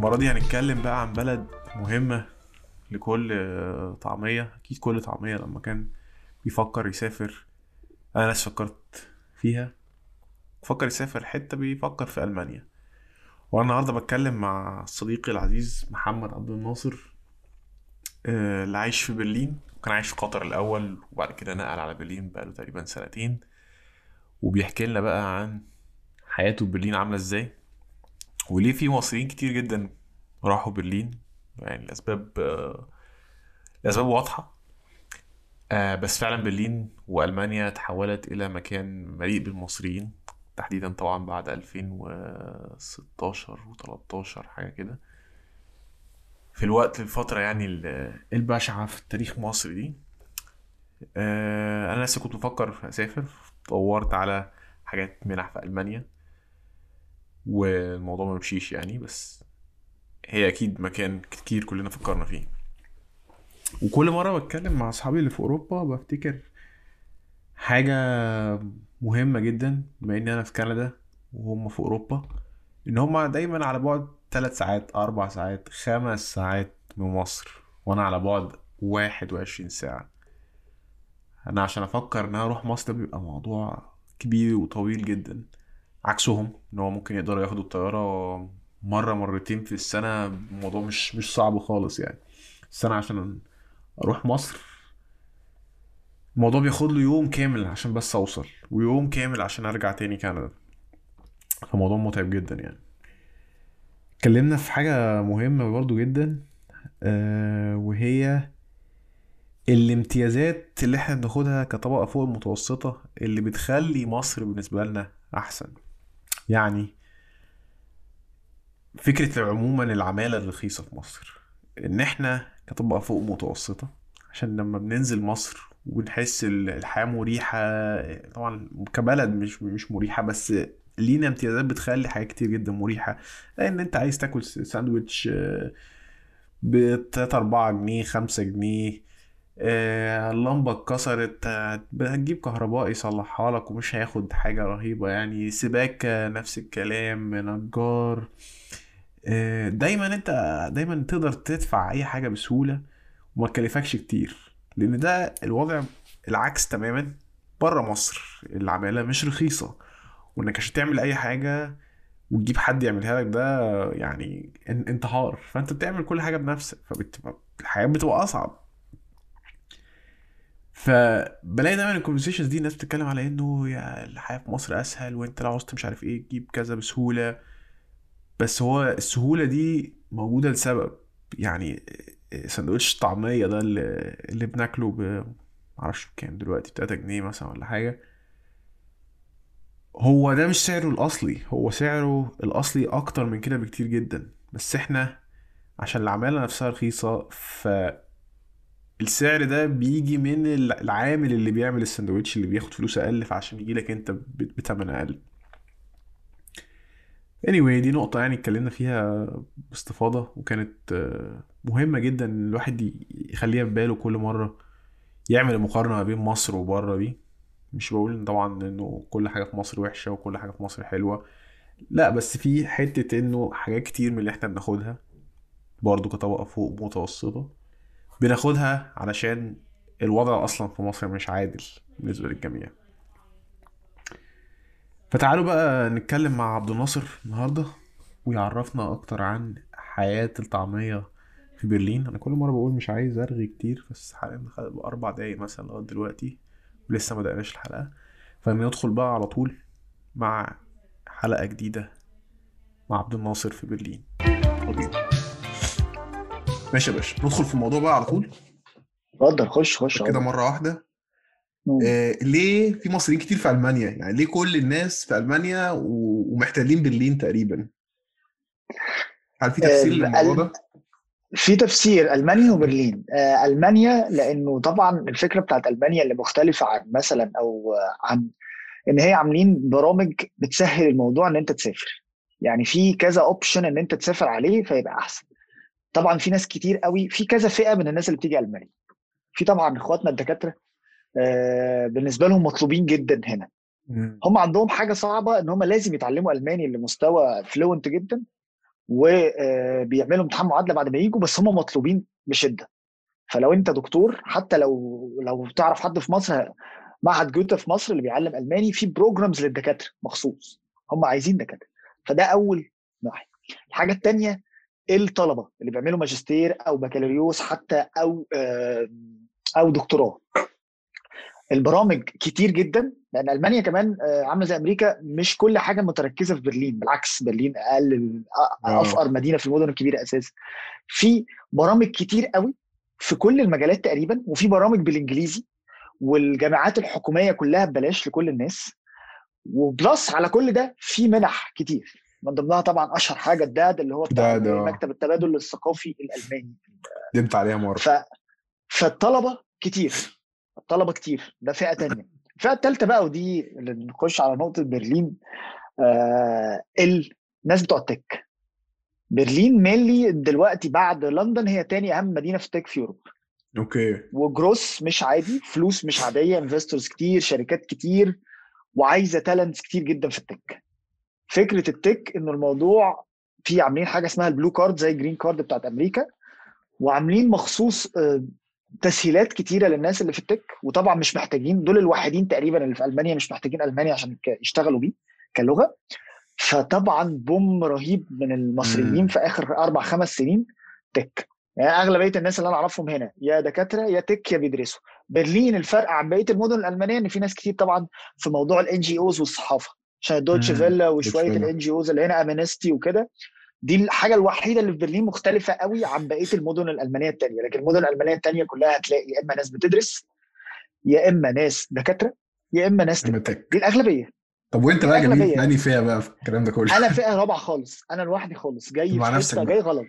المرة دي هنتكلم بقى عن بلد مهمة لكل طعمية. أكيد كل طعمية لما كان بيفكر يسافر، أنا ناس فكرت فيها بفكر يسافر حتة بيفكر في ألمانيا. وأنا النهاردة بتكلم مع صديقي العزيز محمد عبد الناصر اللي عايش في برلين، وكان عايش في قطر الأول وبعد كده نقل على برلين بقاله تقريبا 2 سنين، وبيحكي لنا بقى عن حياته في برلين عاملة إزاي، وليه في مصريين كتير جدا راحوا برلين. يعني الأسباب واضحة، بس فعلا برلين وألمانيا تحولت إلى مكان مليء بالمصريين، تحديدا طبعا بعد 2016 و13 حاجة كده، في الوقت الفترة يعني البشعة في التاريخ مصر دي. أنا لسه كنت بفكر أسافر، طورت على حاجات منح في ألمانيا والموضوع ما مشيش يعني، بس هي اكيد مكان كتير كلنا فكرنا فيه. وكل مره بتكلم مع اصحابي اللي في اوروبا بفتكر حاجه مهمه جدا، بما ان انا في كندا وهم في اوروبا، ان هم دايما على بعد 3 ساعات 4 ساعات 5 ساعات من مصر، وانا على بعد 21 ساعه. انا عشان افكر ان انا اروح مصر بيبقى موضوع كبير وطويل جدا، عكسهم ان هو ممكن يقدروا ياخدوا الطياره مرة مرتين في السنة. الموضوع مش صعب خالص يعني. السنة عشان اروح مصر الموضوع بياخد له يوم كامل عشان بس اوصل، ويوم كامل عشان ارجع تاني كندا، فالموضوع متعب جدا يعني. اتكلمنا في حاجة مهمة برضو جدا، وهي الامتيازات اللي احنا بناخدها كطبقة فوق المتوسطة اللي بتخلي مصر بالنسبة لنا احسن. يعني فكرة عموما العمالة الرخيصة في مصر، ان احنا كطبقة فوق متوسطة عشان لما بننزل مصر وبنحس الحياة مريحة، طبعا كبلد مش مريحة، بس لينا امتيازات بتخلي حاجة كتير جدا مريحة. لان انت عايز تاكل ساندويتش ب3-4 جنيه 5 جنيه، اللمبة اتكسرت هتجيب كهربائي يصلحها لك ومش هياخد حاجة رهيبة يعني. سباك نفس الكلام، نجار، دايما انت دايما تقدر تدفع اي حاجة بسهولة وما تكلفكش كتير. لان ده الوضع العكس تماما برا مصر، العمالة مش رخيصة، وانك عشان تعمل اي حاجة وتجيب حد يعملها لك ده يعني انتحار، فانت بتعمل كل حاجة بنفسك، فالحياة بتبقى اصعب. فبلاقي دايما الكونفرسيشنز دي الناس بتتكلم على انه الحياة في مصر اسهل، وانت لو عاوزت مش عارف ايه تجيب كذا بسهولة. بس هو السهولة دي موجودة لسبب يعني. سندوتش طعمية ده اللي بناكله معرفش بكام دلوقتي، 3 جنيه مثلا ولا حاجة، هو ده مش سعره الاصلي، هو سعره الاصلي اكتر من كده بكتير جدا. بس احنا عشان العمالة نفسها رخيصة، فالسعر ده بيجي من العامل اللي بيعمل السندوتش اللي بياخد فلوس اقل، فعشان يجي لك انت بتمن اقل. anyway دي نقطة يعني اتكلمنا فيها باستفاضة، وكانت مهمة جدا الواحد يخليها في باله كل مرة يعمل المقارنة بين مصر وبره دي. مش بقول ان طبعا انه كل حاجة في مصر وحشة وكل حاجة في مصر حلوة، لا، بس في حتة انه حاجات كتير من اللي احنا بناخدها برضو كطبقة فوق متوسطة بناخدها علشان الوضع اصلا في مصر مش عادل بالنسبة للجميع. فتعالوا بقى نتكلم مع عبد الناصر النهاردة ويعرفنا أكتر عن حياة الطعمية في برلين. أنا كل مرة بقول مش عايز أرغي كتير، بس حاليا خلال 4 دقايق مثلا لغاية دلوقتي ولسه ما بدأناش الحلقة، فندخل بقى على طول مع حلقة جديدة مع عبد الناصر في برلين. ماشي يا باشا، ندخل في الموضوع بقى على طول. اتفضل خش كده مرة واحدة. ليه في مصريين كتير في ألمانيا؟ يعني ليه كل الناس في ألمانيا ومحتلين برلين تقريبا؟ هل في تفسير للموضوع ده؟ في تفسير. ألمانيا وبرلين، ألمانيا لأنه طبعا الفكرة بتاعت ألمانيا اللي مختلفة عن مثلا أو عن إن هي عاملين برامج بتسهل الموضوع إن أنت تسافر، يعني في كذا أوبشن إن أنت تسافر عليه فيبقى أحسن. طبعا في ناس كتير قوي، في كذا فئة من الناس اللي بتيجي ألمانيا. في طبعا إخواتنا الدكاترة بالنسبة لهم مطلوبين جدا هنا. هم عندهم حاجة صعبة ان هم لازم يتعلموا ألماني لمستوى فلوينت جدا، وبيعملوا امتحان معادله بعد ما ييجوا، بس هم مطلوبين بشده. فلو انت دكتور، حتى لو تعرف حد في مصر، معهد جوته في مصر اللي بيعلم الماني في بروجرامز للدكاتره مخصوص، هم عايزين دكاتره. فده اول ناحيه. الحاجه الثانيه الطلبه اللي بيعملوا ماجستير او بكالوريوس حتى او دكتوراه. البرامج كتير جدا، لان المانيا كمان عامله زي امريكا، مش كل حاجه متركزه في برلين، بالعكس برلين اقل افقر مدينه في المدن الكبيره اساسا. في برامج كتير قوي في كل المجالات تقريبا، وفي برامج بالانجليزي، والجامعات الحكوميه كلها ببلاش لكل الناس. وبلس على كل ده في منح كتير، من ضمنها طبعا اشهر حاجه الداد اللي هو بتاع مكتب التبادل الثقافي الالماني، دمت عليها مره. فالطلبه كتير، الطلبه كتير، ده فئه تانية. الفئه الثالثه بقى، ودي اللي بنخش على نقطه برلين، الناس بتوع التك. برلين مالي دلوقتي بعد لندن هي تاني اهم مدينه في التك في اوروبا. اوكي. وجروس مش عادي، فلوس مش عاديه، انفستورز كتير، شركات كتير، وعايزه تالنتس كتير جدا في التك. فكره التك انه الموضوع فيه، عاملين حاجه اسمها البلو كارد زي الجرين كارد بتاعت امريكا، وعاملين مخصوص تسهيلات كتيره للناس اللي في التك. وطبعا مش محتاجين، دول الوحيدين تقريبا اللي في المانيا مش محتاجين المانيا عشان يشتغلوا بيه كلغه. فطبعا بوم رهيب من المصريين في اخر 4-5 سنين تك، يعني اغلبيه الناس اللي انا اعرفهم هنا يا دكاتره يا تك يا بيدرسوا. برلين الفرق عن بقيه المدن الالمانيه ان في ناس كتير طبعا في موضوع الان جي اوز والصحافه، عشان دوتش فيلا وشويه الان جي اوز اللي هنا، امنستي وكده. دي الحاجه الوحيده اللي في برلين مختلفه قوي عن بقيه المدن الالمانيه التانية. لكن المدن الالمانيه التانية كلها هتلاقي يا اما ناس بتدرس، يا اما ناس دكاتره، يا اما ناس تك. دي الاغلبيه. طب وانت بقى جميل يعني فيها بقى في الكلام ده كله؟ انا فئه رابعه خالص، انا لوحدي خالص، جاي مع نفسك، جاي غلط.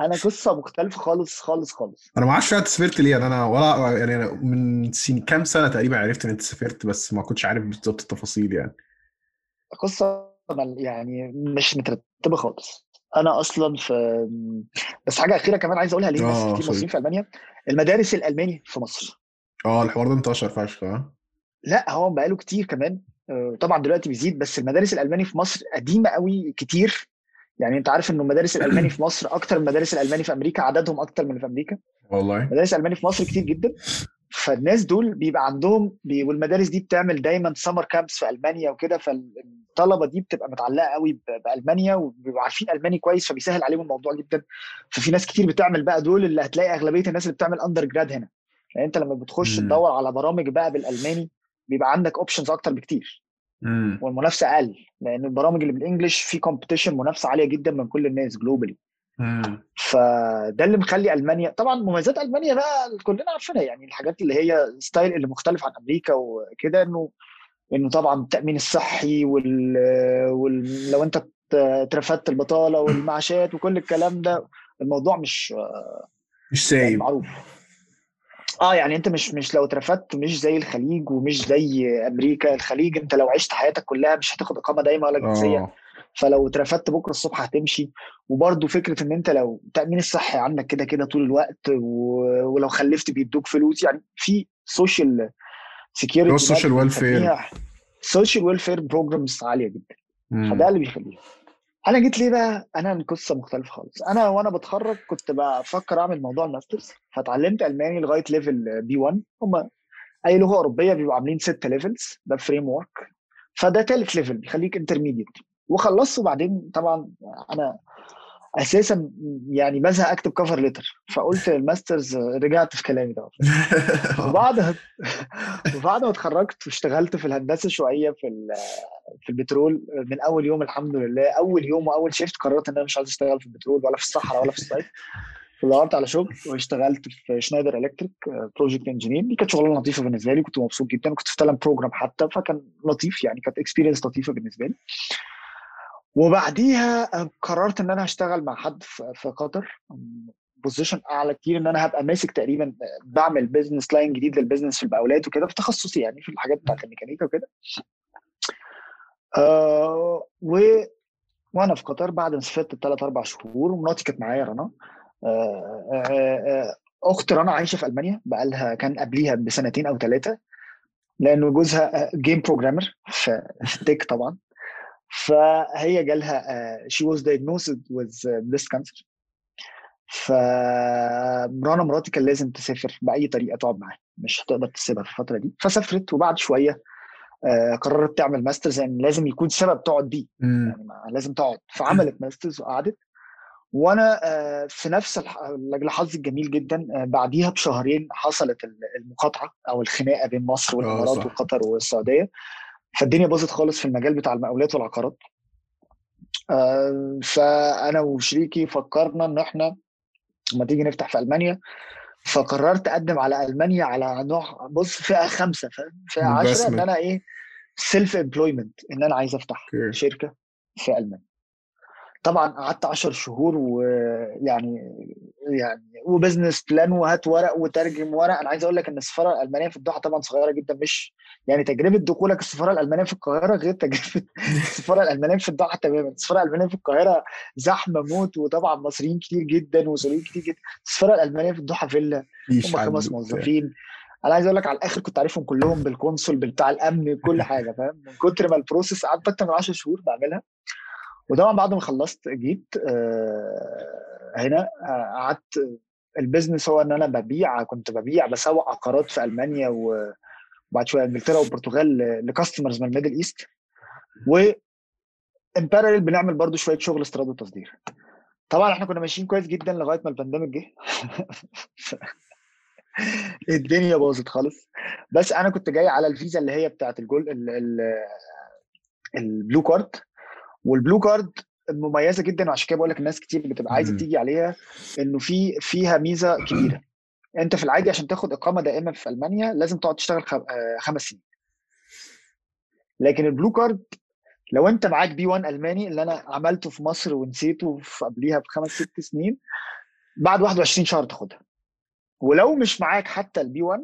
انا قصه مختلفه خالص خالص خالص. انا ما اعرفش انت سافرت ليه، انا ولا يعني أنا من كام سنه تقريبا عرفت ان انت سافرت، بس ما كنتش عارف بالظبط التفاصيل. يعني قصه يعني مش مترتبه خالص. انا اصلا في، بس حاجه اخيره كمان عايز اقولها ليه بس كتير مصريين في المانيا، المدارس الالماني في مصر الحوار ده انتشر فشخ. لا هو بقاله كتير كمان، طبعا دلوقتي بيزيد، بس المدارس الالماني في مصر قديمه قوي كتير. يعني انت عارف انه المدارس الالماني في مصر اكتر من مدارس الالماني في امريكا، عددهم اكتر من في امريكا والله. مدارس الالماني في مصر كتير جدا، فالناس دول بيبقى عندهم والمدارس دي بتعمل دايما سمر كامبس في المانيا وكده، فالطلبه دي بتبقى متعلقه قوي بالمانيا وبيبقوا عارفين الماني كويس، فبيسهل عليهم الموضوع جدا. ففي ناس كتير بتعمل بقى، دول اللي هتلاقي اغلبيه الناس اللي بتعمل اندر جراد هنا. يعني انت لما بتخش تدور على برامج بقى بالالماني بيبقى عندك اوبشنز اكتر بكتير، والمنافسه اقل، لان البرامج اللي بالانجلش في كومبيتيشن، منافسه عاليه جدا من كل الناس جلوبالي. فده اللي مخلي المانيا، طبعا مميزات المانيا بقى كلنا عارفينها، يعني الحاجات اللي هي ستايل اللي مختلف عن امريكا وكده، انه طبعا التامين الصحي لو انت اترفدت البطاله والمعاشات وكل الكلام ده، الموضوع مش سايب يعني معروف. يعني انت مش لو اترفدت، مش زي الخليج ومش زي امريكا. الخليج انت لو عشت حياتك كلها مش هتاخد اقامه دايمه ولا جنسيه، فلو اترفدت بكره الصبح هتمشي. وبرده فكره ان انت لو التامين الصحي عندك كده كده طول الوقت، ولو خلفت بيدوك فلوس، يعني في سوشيال سيكيورتي، سوشيال ويلفير، سوشيال ويلفير بروجرامز عاليه جدا. فده اللي بيخليها. انا جيت ليه بقى؟ انا القصه مختلفه خالص. انا وانا بتخرج كنت بفكر اعمل موضوع الماسترز، فتعلمت الماني لغايه ليفل B1. هم اي لغه اوروبيه بيبقوا عاملين 6 ليفلز، ده فريم وورك، فده ثالث ليفل بيخليك انترميديت. وخلصت. وبعدين طبعا انا اساسا يعني بزهق اكتب كفر ليتر، فقلت الماسترز رجعت في كلامي ده. وبعد ما اتخرجت واشتغلت في الهندسه شويه في البترول من اول يوم، الحمد لله. اول يوم واول شيفت قررت ان انا مش عايز اشتغل في البترول ولا في الصحراء ولا في الصيد، فدورت على شغل واشتغلت في شنايدر الكتريك بروجكت انجينير. دي كانت شغلانه لطيفه بالنسبه لي، كنت مبسوط جدا، كنت في تالن بروجرام حتى، فكان لطيف يعني، كانت اكسبيرينس لطيفه بالنسبه لي. وبعديها قررت ان انا هشتغل مع حد في قطر، بوزيشن اعلى كتير، ان انا هبقى ماسك تقريبا، بعمل بيزنس لاين جديد للبيزنس في المقاولات وكده، في تخصصي يعني في الحاجات بتاعت الميكانيكا وكده. وانا في قطر بعد ما سافرت 3-4 شهور، ومراتي كانت معايا رنا. اختي رنا عايشه في المانيا بقالها، كان قبليها ب2 أو 3 سنين، لانه جوزها جيم بروجرامر في التك طبعا. فهي جالها she was diagnosed with breast cancer. فرانا مراتي كان لازم تسافر بأي طريقة تقعد معاها، مش هتقدر تسيبها في الفترة دي. فسافرت، وبعد شوية قررت تعمل ماسترز، يعني لازم يكون سبب تقعد بيه، يعني لازم تقعد. فعملت ماسترز وقعدت، وانا في نفس الحظ الجميل جدا بعديها بشهرين حصلت المقاطعه او الخناقه بين مصر والامارات وقطر والسعوديه، فالدنيا باظت خالص في المجال بتاع المقاولات والعقارات. فانا وشريكي فكرنا ان احنا ما تيجي نفتح في المانيا، فقررت اقدم على المانيا على نوع بص فئه 5 فئه 10 ان انا ايه سيلف امبلويمنت، ان انا عايز افتح شركه في المانيا. طبعا قعدت 10 شهور ويعني وبزنس بلان وهات ورق وترجم ورق. انا عايز اقول لك ان السفاره الالمانيه في الدوحه طبعا صغيره جدا، مش يعني تجربه دخولك السفاره الالمانيه في القاهره غير تجربه السفاره الالمانيه في الدوحه تماما. السفاره الالمانيه في القاهره زحمه موت، وطبعا مصريين كتير جدا وسوريين كتير جدا. السفاره الالمانيه في الدوحه فيلا، هم 5 موظفين. انا عايز اقول لك على الاخر كنت عارفهم كلهم بالكونسول بتاع الامن كل حاجه، فاهم؟ من كتر ما البروسيس قعدت اكتر من 10 شهور بعملها. وطبعا بعد ما خلصت جيت هنا، قعدت البيزنس هو ان انا ببيع، كنت ببيع بسوق عقارات في المانيا وبعد شويه انجلترا والبرتغال لكاستمرز من الميدل ايست، وامبارل بنعمل برضو شويه شغل استيراد وتصدير. طبعا احنا كنا ماشيين كويس جدا لغايه ما البانديميك جه الدنيا باظت خالص. بس انا كنت جاي على الفيزا اللي هي بتاعه البلو كارد، والبلو كارد مميزه جدا، وعشان كده بقول لك الناس كتير بتبقى عايزه تيجي عليها، انه فيها ميزه كبيره. انت في العادي عشان تاخد اقامه دائمه في المانيا لازم تقعد تشتغل 5 سنين، لكن البلو كارد لو انت معاك B1 الماني اللي انا عملته في مصر ونسيته في قبليها ب5-6 سنين، بعد 21 شهر تاخدها. ولو مش معاك حتى الB1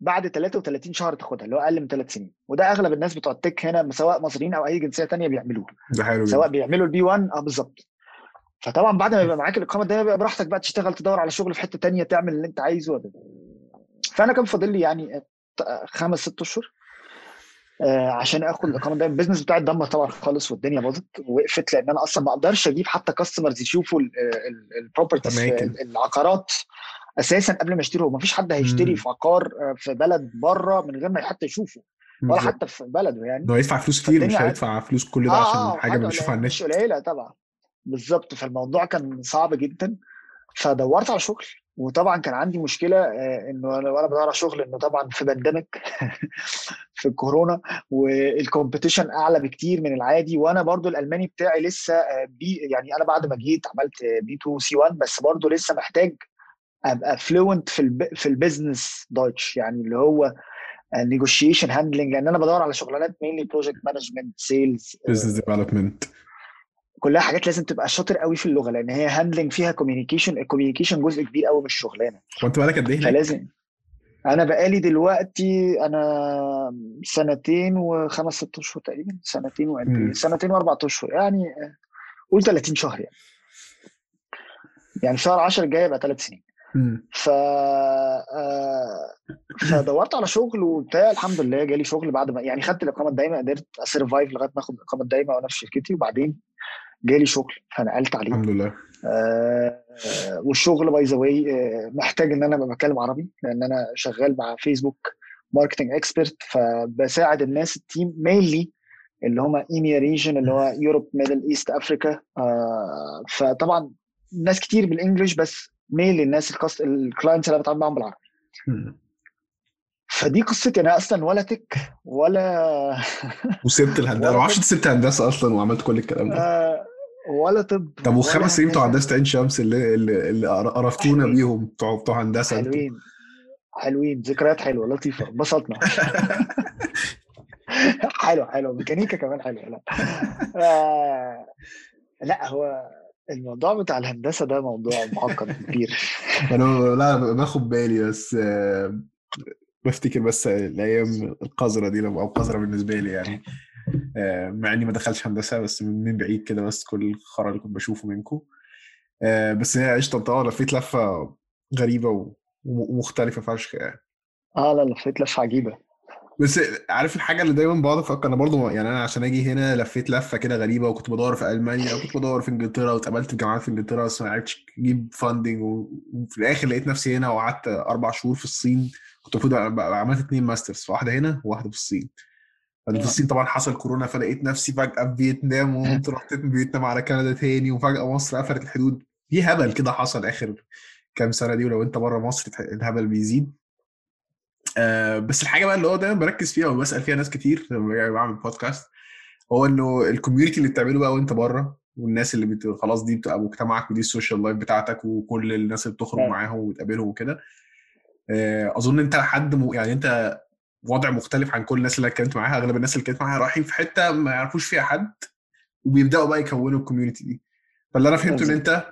بعد 33 شهر تاخدها، اللي هو اقل من 3 سنين. وده اغلب الناس بتوع التك هنا، سواء مصريين او اي جنسيه تانية بيعملوه، سواء بيعملوا الB1 بالظبط. فطبعا بعد ما يبقى معاك الاقامه ده بقى براحتك بقى تشتغل، تدور على شغل في حته تانية، تعمل اللي انت عايزه ده. فانا كان فاضل لي يعني 5-6 اشهر عشان اخد الاقامه ده. البيزنس بتاعي اتدمر طبعا خالص، والدنيا باظت وقفت، لان انا اصلا ما اقدرش اجيب حتى كاستمرز يشوفوا البروبرتيز العقارات اساسا قبل ما اشتريه. ومفيش حد هيشتري في عقار في بلد بره من غير ما حتى يشوفه، ولا حتى في بلده، يعني هو هيدفع فلوس كتير، مش هيدفع فلوس كل ده عشان حاجه ما بيشوفها الناس، مش قليله طبعا. بالظبط. فالموضوع كان صعب جدا. فدورت على شغل، وطبعا كان عندي مشكله انه انا بدور على شغل، انه طبعا في بانديميك في الكورونا، والكومبيتيشن اعلى بكتير من العادي. وانا برضو الالماني بتاعي لسه يعني انا بعد ما جيت عملت B2 C1، بس برضو لسه محتاج ابقى فلوينت في البيزنس دويتش، يعني اللي هو نيجوشيشن هاندلنج، لان انا بدور على شغلانات مينلي بروجكت مانجمنت، سيلز، بزنس ديفلوبمنت، كلها حاجات لازم تبقى شاطر قوي في اللغه، لان هي هاندلنج فيها كوميونيكيشن. الكوميونيكيشن جزء كبير قوي من الشغلانه. وانت بقالك قد ايه هناك؟ لازم انا بقالي دلوقتي انا 2 سنتين و5-6 شهور تقريبا، 2 سنتين و4 شهور، يعني قول 30 شهر يعني شهر 10 الجاي يبقى 3 سنين. فدورت على شغل وبتاع، الحمد لله جالي شغل بعد ما يعني خدت الاقامه الدائمه، قدرت اسرفايف لغايه ما اخد الاقامه الدائمه وانا في شركتي، وبعدين جالي شغل فنقلت عليه الحمد لله. والشغل باي ذا واي محتاج ان انا ابقى بتكلم عربي، لان انا شغال مع فيسبوك ماركتنج اكسبرت، فبساعد الناس التيم مينلي اللي هم ايميا ريجن، اللي هو يوروب، ميدل ايست، افريكا. فطبعا ناس كتير بالانجلش، بس مين للناس الكلاينتس اللي بتعامل معاهم بالعربي. فدي قصتي انا اصلا، ولا تك ولا وسبت الهندسه، ما عرفتش سبت هندسه اصلا وعملت كل الكلام ده، ولا طب. طب و5 سنين بتوع هندسه عين شمس اللي قرفتونا بيهم، بتوع هندسه حلوين، ذكريات حلوه لطيفه، انبسطنا حلو ميكانيكا كمان حلو. لا هو الموضوع بتاع الهندسة ده موضوع معقد كبير. أنا لا باخد بالي، بس بفتكر بس الأيام القذرة دي، أو قذرة بالنسبة لي يعني، مع إني ما دخلش هندسة، بس من بعيد كده، بس كل الخرا اللي كنت بشوفه منكم. بس هي عشت لفيت لفة غريبة ومختلفة فشخ يعني. لا لفيت لفة عجيبة. بس عارف الحاجه اللي دايما بقعد افكر انا برضو يعني انا عشان اجي هنا لفيت لفه كده غريبه, وكنت بدور في المانيا وكنت بدور في انجلترا واتقابلت في جامعات في انجلترا بس ما عرفتش اجيب فاندنج, وفي الاخر لقيت نفسي هنا وقعدت 4 شهور في الصين. كنت المفروض عملت 2 ماسترز, واحده هنا وواحده في الصين. في الصين طبعا حصل كورونا فلقيت نفسي فجاه في فيتنام, ورحت من فيتنام على كندا تاني, وفجاه مصر قفلت الحدود. في هبل كده حصل اخر كام سنه دي, ولو انت بره مصر الهبل بيزيد. بس الحاجه بقى اللي هو دايما بركز فيها وبسال فيها ناس كتير لما بعمل بودكاست, هو انه الكوميونتي اللي بتعمله بقى وانت بره, والناس اللي خلاص دي بتبقى مجتمعك ودي السوشيال لايف بتاعتك وكل الناس اللي بتخرج معاهم وتقابلهم وكده. اظن انت يعني انت وضع مختلف عن كل الناس اللي اتكلمت معاها. اغلب الناس اللي اتكلمت معاها رايحين في حته ما يعرفوش فيها حد وبيبداوا بقى يكونوا الكوميونتي دي. فاللي انا فهمته ان انت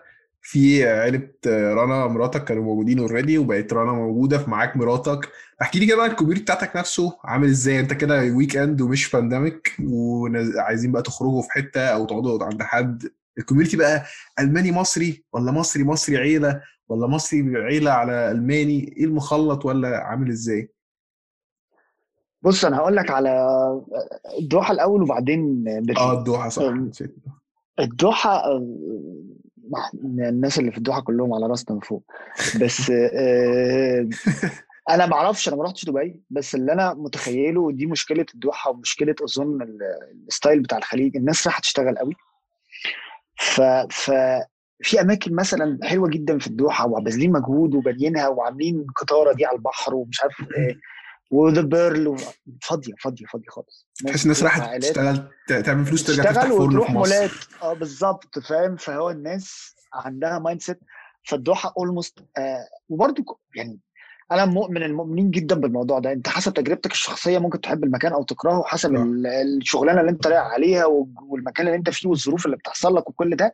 في عيله رنا مراتك كانوا موجودين اوريدي, وبقت رنا موجوده في معاك مراتك. احكي لي كده بقى الكوميونتي بتاعتك نفسه عامل ازاي؟ انت كده ويك اند ومش بانديميك وعايزين بقى تخرجوا في حته او تقعدوا عند حد. الكوميونتي بقى الماني مصري, ولا مصري مصري عيله, ولا مصري عيله على الماني؟ ايه المخلط ولا عامل ازاي؟ بص انا هقول لك على الدوحه الاول وبعدين برلين. الدوحه صح. الدوحه الناس اللي في الدوحه كلهم على راسنا من فوق. بس انا ما اعرفش, انا ما رحتش دبي, بس اللي انا متخيله ودي مشكله الدوحه ومشكله اظن الستايل بتاع الخليج, الناس راح تشتغل قوي. في اماكن مثلا حلوه جدا في الدوحه وبذلين مجهود وبنينها وعاملين قطاره دي على البحر ومش عارف ايه وذا بيرل, فاضيه فاضيه فاضيه خالص. تحس الناس راحت تشتغل تعمل فلوس ترجع تفتح فرن في مصر. بالظبط فاهم. فهو الناس عندها مايند سيت. فالدوحه اولموست وبرده يعني انا مؤمن المؤمنين جدا بالموضوع ده. انت حسب تجربتك الشخصيه ممكن تحب المكان او تكرهه, حسب الشغلانه اللي انت رايح عليها والمكان اللي انت فيه والظروف اللي بتحصل لك وكل ده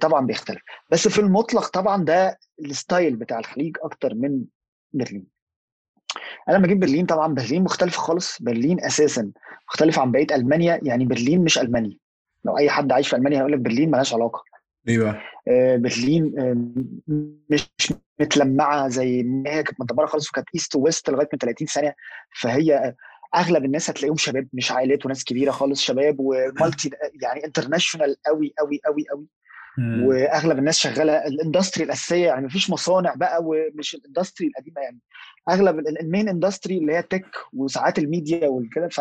طبعا بيختلف. بس في المطلق طبعا ده الستايل بتاع الخليج اكتر من برلين. انا لما جيت برلين طبعا برلين مختلف خالص. برلين اساسا مختلف عن بقيه المانيا. يعني برلين مش المانيا. لو اي حد عايش في المانيا هيقول لك برلين مالهاش علاقه. ايوه برلين مش متلمعه زي ما هي كانت مدبره خالص, وكانت ايست ويست لغايه من 30 سنه. فهي اغلب الناس هتلاقيهم شباب, مش عائلات وناس كبيره خالص, شباب ومالتي يعني انترناشونال قوي قوي قوي قوي. واغلب الناس شغاله الاندستري الاساسيه, يعني مفيش مصانع بقى, ومش الاندستري القديمه. يعني اغلب المين اندستري اللي هي تك وساعات الميديا والكده. ف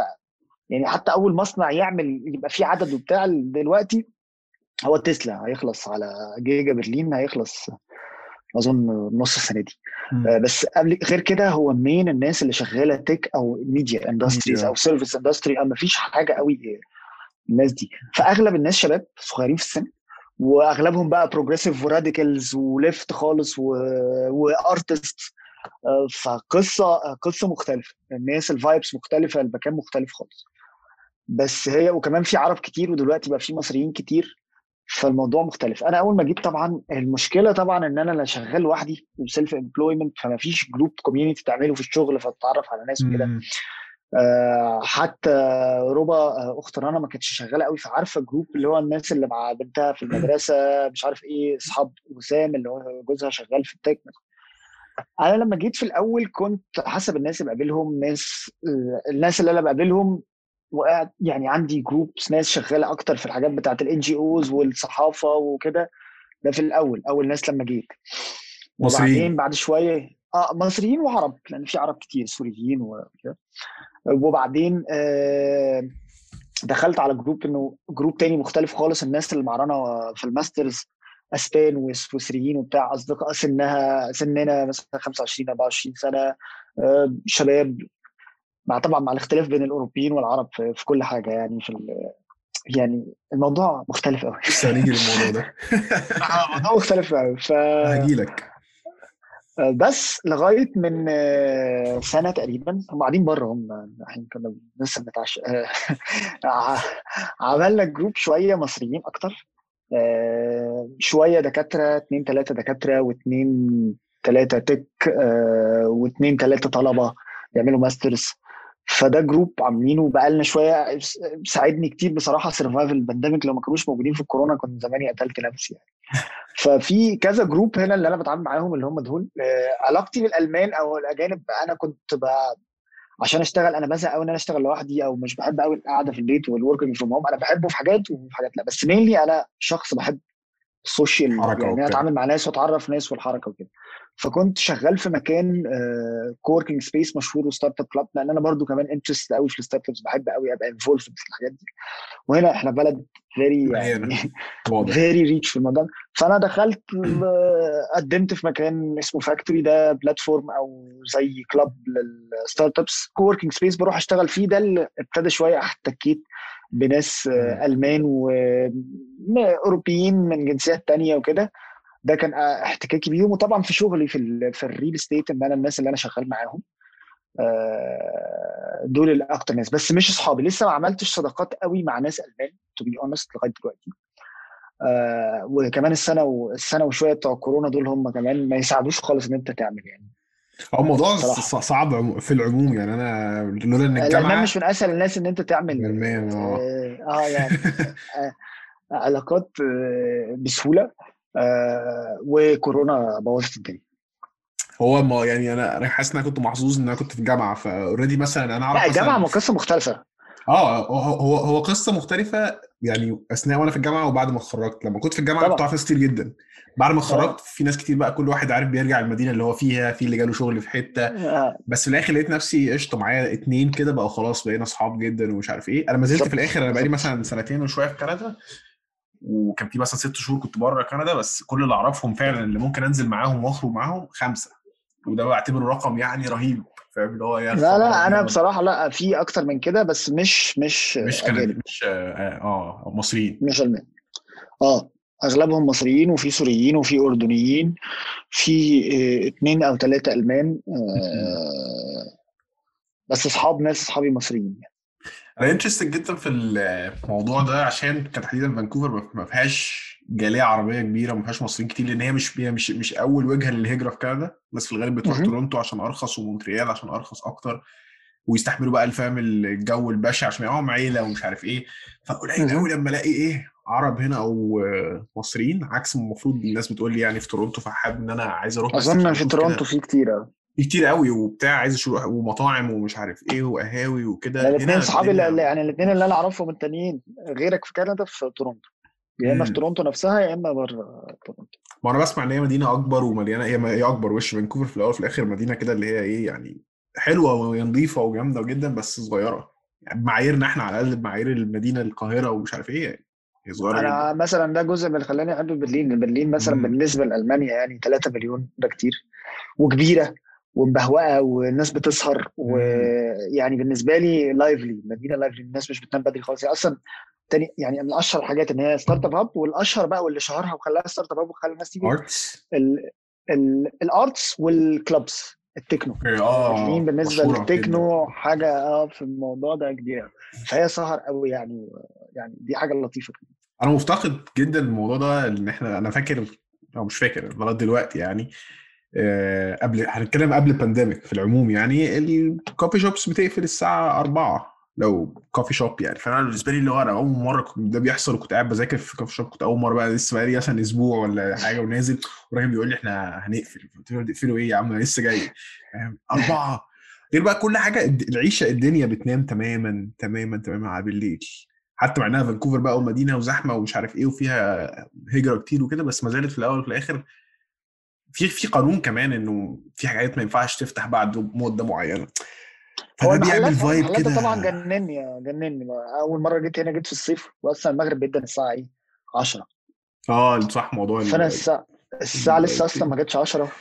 يعني حتى اول مصنع يعمل يبقى فيه عدد وبتاع دلوقتي هو تسلا. هيخلص على جيجا برلين, هيخلص اظن نص السنه دي. بس قبل غير كده هو مين الناس اللي شغاله تك او ميديا اندستريز او سيرفيس اندستري, اما مفيش حاجه قوي الناس دي. فاغلب الناس شباب صغيرين في السن, واغلبهم بقى بروجريسيف وراديكالز وليفت خالص وارتست. فقصه مختلفه. الناس الفايبس مختلفه, المكان مختلف خالص. بس هي وكمان في عرب كتير, ودلوقتي بقى في مصريين كتير, فالموضوع مختلف. انا اول ما جيت طبعا المشكله طبعا ان انا شغال لوحدي سيلف امبلويمنت, فما فيش جروب كوميونتي تعمله في الشغل فتتعرف على ناس وكده. حتى ربا اخت رنا ما كانتش شغاله قوي, فعارفه جروب اللي هو الناس اللي مع بنتها في المدرسه مش عارف ايه, اصحاب وسام اللي هو جوزها شغال في التك. انا لما جيت في الاول كنت حسب الناس اللي بقابلهم, الناس اللي انا بقابلهم يعني عندي جروبس ناس شغاله اكتر في الحاجات بتاعه الان جي اوز والصحافه وكده. ده في الاول اول ناس لما جيت. وبعدين بعد شويه مصريين وعرب, لان في عرب كتير سوريين وكده. وبعدين دخلت على جروب انه جروب تاني مختلف خالص. الناس اللي معانا في الماسترز اسبان وسويسريين وبتاع, اصدقاء سننا مثلا 25 24 سنه, شباب, مع طبعا مع الاختلاف بين الاوروبيين والعرب في كل حاجه. يعني يعني الموضوع مختلف قوي. هنيجي للموضوع ده. الموضوع مختلف قوي. هجيلك. بس لغايه من سنه تقريبا هم قاعدين بره, هم الحين كنا لسه بنتعشى. عملنا جروب شويه مصريين اكتر, شويه دكاتره, 2-3 دكاتره و2-3 تك و2-3 طلبه يعملوا ماسترز. فده جروب عاملينه بقالنا شويه, ساعدني كتير بصراحه سرفايفل البانديميك. لو ما كانوش موجودين في الكورونا كنت زماني قتلت نفسي يعني. ففي كذا جروب هنا اللي انا بتعامل معاهم اللي هم دول. علاقتي بالالمان او الاجانب, انا كنت عشان اشتغل. انا بزهق قوي ان انا اشتغل لوحدي، او مش بحب قوي القعده في البيت والوركينج فروم هوم. انا بحبه في حاجات وفي حاجات لا، بس مينلي انا شخص بحب السوشيال، يعني اتعامل مع ناس واتعرف ناس والحركه وكده. فكنت شغال في مكان كوركينج سبيس مشهور وستارت اب كلاب، لان انا برضو كمان انترست قوي في الستارت ابس، بحب قوي ابقى انفولفد في الحاجات دي. وهنا احنا بلد فيري ريتش في المجال. فانا دخلت قدمت في مكان اسمه فاكتوري، ده بلاتفورم او زي كلاب للستارت ابس كوركينج سبيس بروح اشتغل فيه. ده اللي ابتدى شويه احتكيت بناس ألمان وأوروبيين من جنسيات تانية وكده. ده كان احتكاكي بيهم، وطبعا في شغلي في الريل استيت ان انا الناس اللي انا شغال معاهم دول الاكتر ناس، بس مش اصحابي. لسه ما عملتش صداقات قوي مع ناس ألمان تو بي اونست لغايه دلوقتي. وكمان السنه وشويه بتاع كورونا دول هم كمان ما يساعدوش خالص ان انت تعمل، يعني هو موضوع صعب في العموم. يعني انا لولا ان الجامعه مش من اسهل الناس ان انت تعمل يعني علاقات بسهوله. وكورونا بوظت الدنيا. هو ما يعني انا حاسس ان انا كنت محظوظ ان انا كنت في الجامعه، فاوريدي مثلا انا اعرف الجامعه قصه مختلفه. هو قصه مختلفه يعني اثناء وانا في الجامعه وبعد ما اتخرجت. لما كنت في الجامعه كنت اعرف ناس كتير جدا، بعد ما اتخرجت في ناس كتير بقى كل واحد عارف بيرجع المدينه اللي هو فيها، في اللي جاله شغل في حته. بس في الاخر لقيت نفسي قشطه معايا اتنين كده بقى، خلاص بقينا اصحاب جدا ومش عارف ايه. انا ما زلت في الاخر، انا بقالي مثلا 2 سنين وشويه في كندا، وكان في مثلا 6 شهور كنت بره كندا، بس كل اللي اعرفهم فعلا اللي ممكن انزل معاهم واخرج معاهم 5، وده بعتبره رقم يعني رهيب. يعني لا انا بصراحه لا، في اكتر من كده، بس مش كندا، مش مصريين، مش ألمان. اغلبهم مصريين، وفي سوريين، وفي اردنيين، في 2 أو 3 ألمان. بس اصحابي مصريين. انا انترستد جدا في الموضوع ده، عشان كان تحديدا فانكوفر ما فيهاش جاليه عربيه كبيره، ما فيهاش مصريين كتير، لان هي مش اول وجهه للهجره في كندا. بس في الغالب بتروح تورنتو عشان ارخص، ومونتريال عشان ارخص اكتر، ويستحملوا بقى الفهم الجو البشع عشان معاهم عيله ومش عارف ايه. فقليل قوي لما الاقي عرب هنا او مصريين، عكس المفروض الناس بتقول لي يعني في تورنتو. فحابب ان انا عايز اروح، اظن في تورنتو في كتير قوي وبتاع، عايز اشوف ومطاعم ومش عارف ايه وقهاوي وكده. الاثنين اصحابي يعني الاثنين اللي انا اعرفهم التانيين غيرك في كندا في تورنتو، يا اما في تورنتو نفسها يا اما بره تورنتو. ما انا بسمع ان هي مدينه اكبر ومليانه، هي اكبر وش فانكوفر في الاول وفي الاخر، مدينه كده اللي هي ايه يعني حلوه ونظيفه وجامده جدا، بس صغيره يعني بمعاييرنا احنا، على الاقل بمعايير المدينه القاهره ومش عارف ايه، يعني هي صغيره. انا جداً. مثلا ده جزء من خلاني احب برلين مثلا. بالنسبه لالمانيا يعني 3 مليون ده كتير، وكبيره ومبهوقه، والناس بتسهر، ويعني بالنسبه لي لايفلي، مدينه لايفلي، الناس مش بتنام بدري خالص اصلا. تاني يعني من اشهر الحاجات ان هي ستارت اب هاب، والاشهر بقى واللي شهرها وخلاها ستارت اب هاب وخلى الناس تيجي الارتس والكلبس، التكنو. بالنسبه للتكنو حاجه في الموضوع ده كبيره، فهي سهر قوي يعني دي حاجه لطيفه. انا مفتقد جدا الموضوع ده، ان انا فاكر او مش فاكر بلد دلوقتي يعني قبل هنتكلم قبل البانديميك في العموم، يعني الكوفي شوبس بتقفل الساعه 4 لو كوفي شوب يعني. فانا بالنسبه لي اللي هو انا اول مره ده بيحصل، وكنت قاعد بذاكر في كوفي شوب، كنت اول مره بقى لسه بقالي مثلا اسبوع ولا حاجه ونازل، وراجل بيقول لي احنا هنقفل. قلت له تقفلوا ايه يا عم، انا لسه جاي 4. غير بقى كل حاجه، العيشه الدنيا بتنام تماما تماما تماما على بالليل، حتى مع انها فانكوفر بقى ومدينه وزحمه ومش عارف ايه وفيها هجره كتير وكده، بس ما زالت في الاول وفي الاخر في قانون كمان انه في حاجات ما ينفعش تفتح بعد مده معينه. هو بيعمل فايب كده طبعا. جنني اول مره جيت هنا، جيت في الصيف، واصلا المغرب بيبدا الساعه 10. صح، موضوع فانا الساعه لسه اصلا ما جاتش 10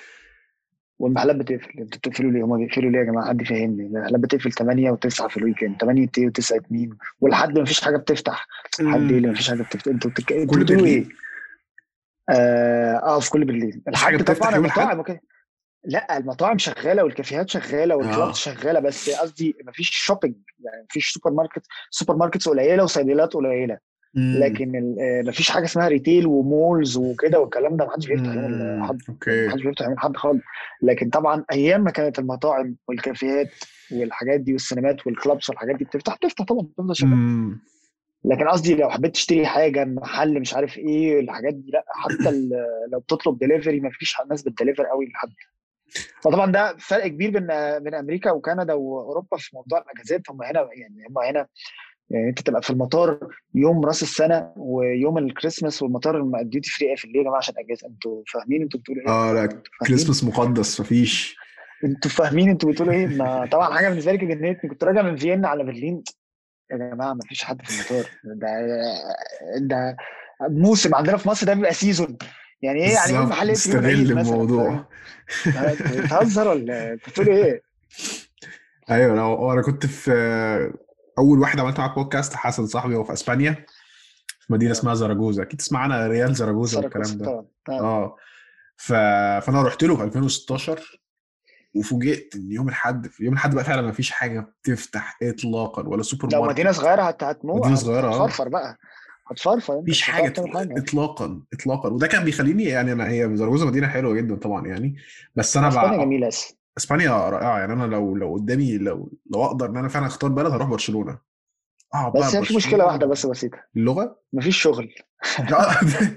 والمحلات بتقفل. انتوا بتقفلوا ليه؟ هما بيقفلوا ليه يا جماعه؟ حد فهمني. المحلات بتقفل 8 و9 في الويكند، 8 و9 2، ولحد ما فيش حاجه بتفتح. لحد ايه ما فيش حاجه بتفتح؟ انتوا بتقولوا ايه؟ في كل بالليل الحاجه طبعا المطاعم وكده. لا، المطاعم شغاله والكافيهات شغاله والكلابات شغاله، بس قصدي مفيش شوبينج، يعني مفيش سوبر ماركتس قليله وصيدليات قليله، لكن مفيش حاجه اسمها ريتيل ومولز وكده والكلام ده. محدش بيفتح من حد خالص. لكن طبعا ايام ما كانت المطاعم والكافيهات والحاجات دي والسينمات والكلابس والحاجات دي بتفتح طبعا، بتفضل شغاله. لكن قصدي لو حبيت تشتري حاجه محل مش عارف ايه الحاجات دي، لا، حتى لو بتطلب دليفري مفيش ناس بتدليفر قوي لحد. فطبعا ده فرق كبير من امريكا وكندا واوروبا في موضوع الاجازات. هم هنا يعني يعني انت تبقى في المطار يوم راس السنه ويوم الكريسماس والمطار ديوتي فري في الليل يا جماعه عشان اجازه. انتوا فاهمين انتوا بتقولوا ايه؟ لا كريسماس مقدس مفيش. انتوا فاهمين انتوا بتقولوا ايه؟ ما طبعا حاجه بالنسبه لي جننتني. كنت راجع من فيينا على برلين يا جماعه مفيش حد في المطار. ده موسم عندنا في مصر ده بيبقى سيزون. يعني ايه يعني محل استغل الموضوع؟ بتهزر ولا بتقول ايه؟ ايوه انا كنت في اول واحده عملت معاك بودكاست حسن صاحبي وهو في اسبانيا في مدينه اسمها زراجوزة. اكيد تسمع عنها ريال زراجوزة والكلام ده. فانا رحت له في 2016 وفوجئت ان يوم الحد بقى فعلا ما فيش حاجه بتفتح اطلاقا ولا سوبر ماركت. لو مدينه صغيره هتموت مدينه صغيره هتفرفر بقى هتفرفر مفيش حاجه اطلاقا. وده كان بيخليني يعني انا هي زراجوزة مدينه حلوه جدا طبعا يعني بس انا بقى اسبانيا جميله اسبانيا رائعه. يعني انا لو قدامي لو اقدر ان انا فعلا اختار بلد هروح برشلونه. بس في مشكله واحده بس بسيطه اللغه مفيش شغل.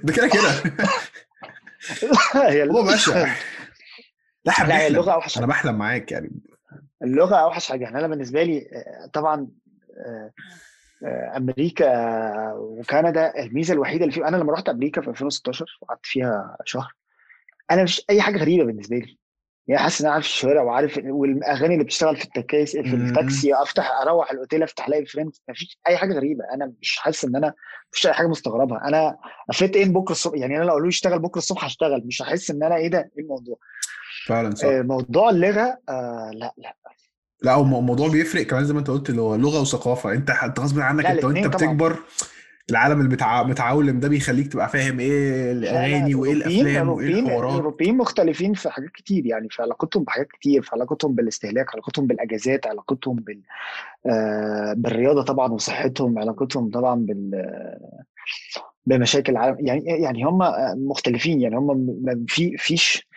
ده كده هي اللغه باشا. لا اللغه اوحش. انا بحلم معاك يعني اللغه اوحش حاجه. انا بالنسبه لي طبعا امريكا وكندا الميزه الوحيده اللي فيه. انا لما رحت امريكا في 2016 وقعدت فيها شهر انا مش اي حاجه غريبه بالنسبه لي. يعني حاسس ان انا عارف الشوارع وعارف والاغاني اللي بتشتغل في التكاسي في التاكسي افتح اروح الاوتيل افتح الاقي فريند. مفيش اي حاجه غريبه. انا مش حاسس ان انا مفيش اي حاجه مستغربها. انا قفلت ايه بكره الصبح يعني انا لو قالوا لي اشتغل بكره الصبح هشتغل مش هحس ان انا ايه ده ايه الموضوع فعلا. صح موضوع اللغه لا لا لا الموضوع بيفرق كمان زي ما انت قلت اللي هو لغه وثقافه. انت غصب عنك انت بتكبر العالم المتعاولم ده بيخليك تبقى فاهم ايه الاغاني وايه الافلام وايه الحوارات. الاوروبيين مختلفين في حاجات كتير يعني في علاقتهم بحاجات كتير في علاقتهم بالاستهلاك علاقتهم بالاجازات علاقتهم بالرياضه طبعا وصحتهم علاقتهم طبعا بمشاكل العالم. يعني هم مختلفين. يعني هم فيش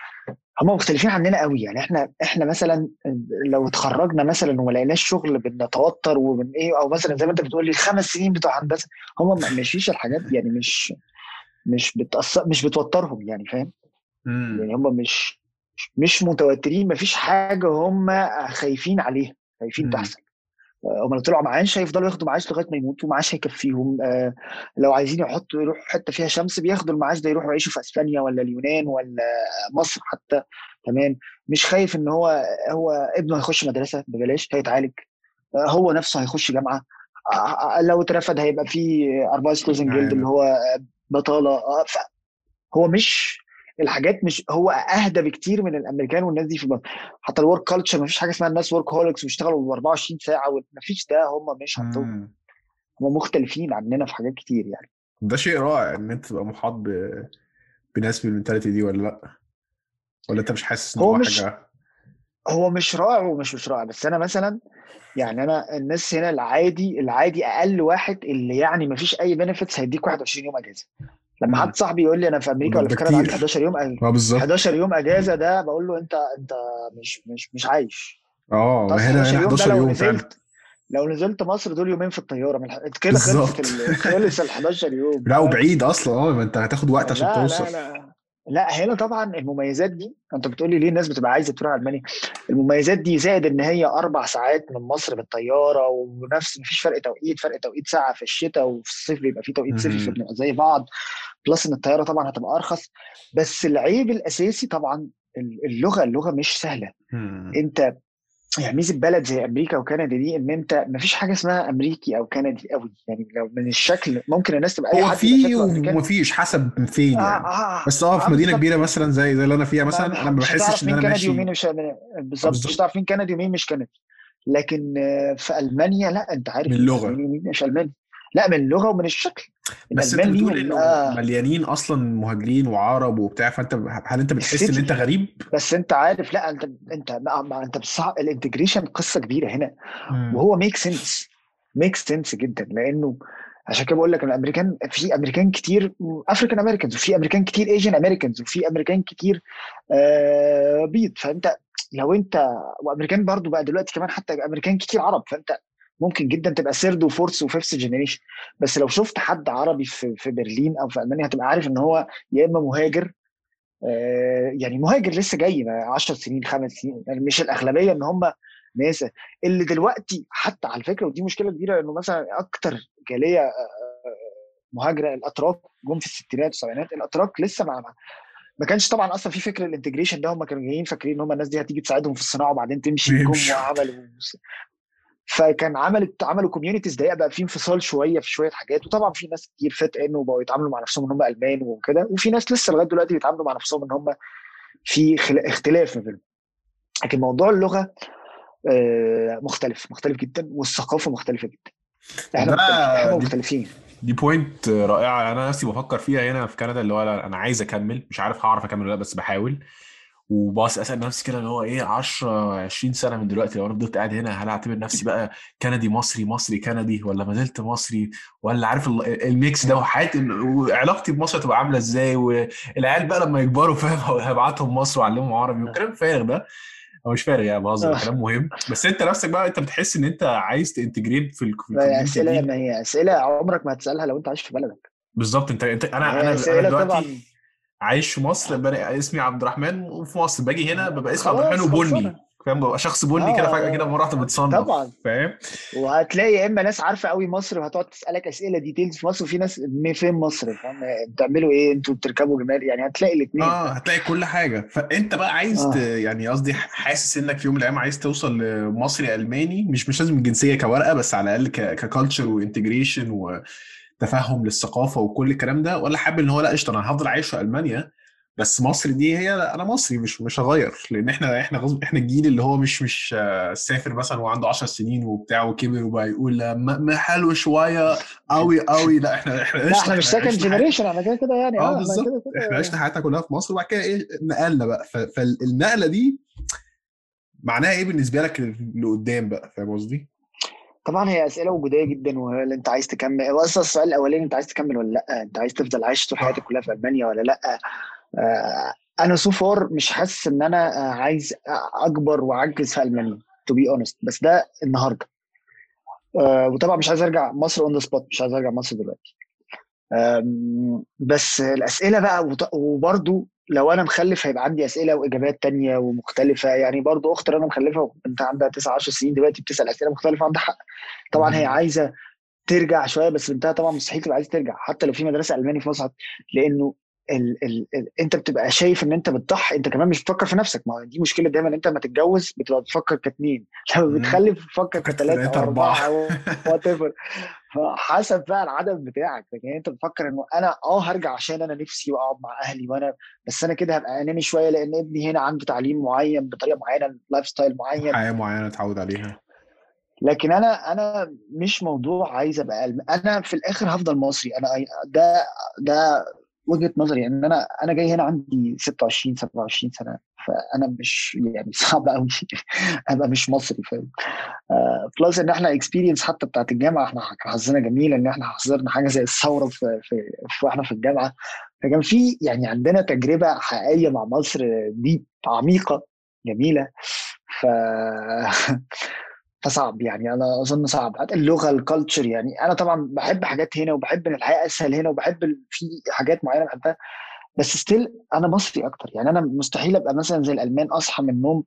هم مختلفين عننا قوي. يعني احنا مثلا لو اتخرجنا مثلا وما لقيناش شغل بنتوتر وبن ايه او مثلا زي ما انت بتقول لي 5 سنين بتوع هندسه هم ما مشيش الحاجات يعني مش بتوترهم يعني فاهم. يعني هم مش متوترين ما فيش حاجه هم خايفين عليها خايفين تحصل. هم لو طلعوا معاش هيفضلوا ياخدوا معاش لغايه ما يموتوا معاش هيكفيهم. لو عايزين يروحوا حته فيها شمس بياخدوا المعاش ده يروحوا يعيشوا في اسبانيا ولا اليونان ولا مصر حتى. تمام مش خايف ان هو ابنه هيخش مدرسه ببلاش هيتعالج هو نفسه هيخش جامعه لو اترفض هيبقى في 4,000 جلد اللي هو بطاله. هو مش الحاجات مش هو اهدى بكتير من الامريكان والناس دي في مصر. حتى الورك كلتشر مفيش حاجه اسمها الناس ورك هوليكس ويشتغلوا 24 ساعه ومفيش ده. هم مش عندهم هم مختلفين عننا في حاجات كتير. يعني ده شيء رائع ان انت تبقى محاط بناس بالمنتاليتي دي ولا لا ولا انت مش حاسس ان هو حاجه هو مش رائع ومش رائع. بس انا مثلا يعني انا الناس هنا العادي اقل واحد اللي يعني مفيش اي بنفيتس هيديك 21 يوم اجازه. لما حد صاحبي يقول لي انا في امريكا ولا في كندا عندي 11 يوم 11 يوم اجازه ده بقول له انت مش عايش. هنا 11 يوم فعلا. لو نزلت مصر دول يومين في الطياره من كده خلص ال 11 يوم. لا وبعيد اصلا ما انت هتاخد وقت عشان توصل. لا هنا طبعا المميزات دي انت بتقول لي ليه الناس بتبقى عايزه تروح المانيا. المميزات دي زائد ان هي 4 ساعات من مصر بالطياره ونفس مفيش فرق توقيت ساعه في الشتاء وفي الصيف بيبقى في توقيت صيفي بنبقى زي بعض بلس ان الطياره طبعا هتبقى ارخص. بس العيب الاساسي طبعا اللغه مش سهله. انت يعني ميزه بلد زي امريكا وكندا دي ان انت مفيش حاجه اسمها امريكي او كندي قوي. يعني لو من الشكل ممكن الناس تبقى اي حد فيه ومفيش حسب فين يعني. بس في مدينه كبيره مثلا زي اللي انا فيها مثلا انا ما بحسش ان انا ماشي بالظبط مش عارف مين كندي ومين مش كندي. لكن في المانيا لا انت عارف من اللغه مين مش الماني لا من اللغه ومن الشكل. بس انت بتقول انه مليانين اصلا مهاجرين وعرب وبتاع فانت هل انت بتحس ان انت غريب؟ بس انت عارف لا انت بصعب الانتجريشن قصه كبيره هنا. وهو ميك سنس جدا لانه عشان كده بقول لك الامريكان في امريكان كتير افريكان امريكانز وفي امريكان كتير ايجن امريكانز وفي امريكان كتير بيض. فانت لو انت وامريكان برضو بقى دلوقتي كمان حتى امريكان كتير عرب فانت ممكن جدا تبقى سيرد وفورس وفيفث جنريشن. بس لو شفت حد عربي في برلين او في المانيا هتبقى عارف ان هو يا اما مهاجر يعني مهاجر لسه جاي 10 سنين 5 سنين، يعني مش الاغلبيه ان هم ناس اللي دلوقتي حتى على فكره. ودي مشكله كبيره، انه مثلا اكتر جاليه مهاجره الاتراك جم في الستينات والسبعينات. الاتراك لسه ما كانش طبعا اصلا في فكره الانتجريشن ده، هم كانوا جايين فاكرين ان هم الناس دي هتيجي تساعدهم في الصناعه وبعدين تمشي جم وعملوا، فكان عملوا كوميونيتيز ضيقه، بقى في انفصال شويه في شويه حاجات. وطبعا في ناس كتير فاتقه انه بقوا يتعاملوا مع نفسهم ان هم المان وكده، وفي ناس لسه لغايه دلوقتي بيتعاملوا مع نفسهم ان هم في اختلاف ما بينهم. لكن موضوع اللغه مختلف جدا، والثقافه مختلفه جدا، احنا مختلفين. دي بوينت رائعه انا نفسي بفكر فيها هنا في كندا، اللي هو انا عايز اكمل، مش عارف هعرف اكمل ولا لا، بس بحاول. وباص اسال نفسي كده اللي هو ايه 10-20 سنه من دلوقتي لو انا فضلت قاعد هنا، هل اعتبر نفسي بقى كندي مصري، مصري كندي، ولا ما زلت مصري، ولا عارف الميكس ده، وحياتي وعلاقتي بمصر تبقى عامله ازاي، والعيال بقى لما يكبروا فاهم هبعتهم مصر واعلمهم عربي وكلام فارغ ده، او مش فارغ يعني بهزر كلام مهم. بس انت نفسك بقى انت بتحس ان انت عايز تانتجريت في الكوميونتي دي. ما هي اسئله عمرك ما هتسالها لو انت عايش في بلدك بالظبط. انت انا دلوقتي عايش في مصر، بقى اسمي عبد الرحمن وفي مصر، باجي هنا ببقى اسمي عبد الرحمن وبني، فاهم، ببقى شخص بني كده فجأة كده مرة واحدة بتصنف، فاهم. وهتلاقي اما ناس عارفة قوي مصر وهتقعد تسألك اسئلة ديتيلز في مصر، وفي ناس فين مصر، فاهم، بتعملوا ايه انتوا، بتركبوا جمال، يعني هتلاقي الاثنين، هتلاقي كل حاجة. فانت بقى عايز يعني قصدي حاسس انك في يوم من الايام عايز توصل لمصري الماني، مش لازم الجنسية كورقة، بس على الاقل ككالتشر وانتجريشن و تفهم للثقافه وكل الكلام ده، ولا حابب ان هو لا قشطه انا هفضل عايش في المانيا بس مصر دي هي انا مصري، مش هغير، لان احنا الجيل اللي هو مش سافر مثلا وعنده 10 سنين وبتاع وكبر وبقى يقول ما حلو شويه قوي، لا احنا مش سكند جنريشن، انا كده كده يعني بالظبط، احنا عشنا حياتنا كلها في مصر وبعد كده ايه نقلنا بقى. فالنقله دي معناها ايه بالنسبه لك لقدام بقى، فاهم قصدي؟ طبعا هي اسئله وجوديه جدا، ولا انت عايز تكمل، واصلا السؤال الاولاني انت عايز تكمل ولا لا، انت عايز تفضل عايش طول حياتك كلها في المانيا ولا لا. انا سو فار مش حاسس ان انا عايز اكبر واعجز في المانيا تو بي اونست، بس ده النهارده. وطبعا مش عايز ارجع مصر اون ذا سبوت، مش عايز ارجع مصر دلوقتي. بس الاسئله بقى، وبرده لو انا مخلف هيبقى عندي اسئله واجابات تانية ومختلفه، يعني برضو اختي انا مخلفه وانت عندها 19 سنين دلوقتي بتسال اسئله مختلفه، عندها حق طبعا هي عايزه ترجع شويه، بس بنتها طبعا مستحيل تبقى عايزه ترجع حتى لو في مدرسه الماني في مصر، لانه انت بتبقى شايف ان انت بتضحي، انت كمان مش بتفكر في نفسك. ما دي مشكله دايما، انت ما تتجوز بتبقى بتفكر كاتنين، لما بتخلف بتفكر كتلاته اربعه واتفر، حسب بقى العدد بتاعك. يعني انت بتفكر انه انا هرجع عشان انا نفسي واقعد مع اهلي، وانا بس انا كده هبقى اناني شويه، لان ابني هنا عنده تعليم معين بطريقه معينه، لايف ستايل معين، حياه معينه اتعود عليها. لكن انا مش موضوع عايز ابقى انا في الاخر هفضل مصري. انا ده وجهة نظري، ان يعني انا جاي هنا عندي 26-27 سنه، فانا مش يعني صعب قوي ابقى مش مصري، فاهم. بلس ان احنا اكسبيرينس حتى بتاعه الجامعه، احنا حظنا جميل ان احنا حضرنا حاجه زي الثوره في احنا في الجامعه، فكان في يعني عندنا تجربه حقيقيه مع مصر دي عميقه جميله. فصعب يعني، انا اظن صعب اللغه، الكالتشر. يعني انا طبعا بحب حاجات هنا، وبحب ان الحياه اسهل هنا، وبحب في حاجات معينه بحبها، بس ستيل انا مصري اكتر. يعني انا مستحيل ابقى مثلا زي الالمان، اصحى من النوم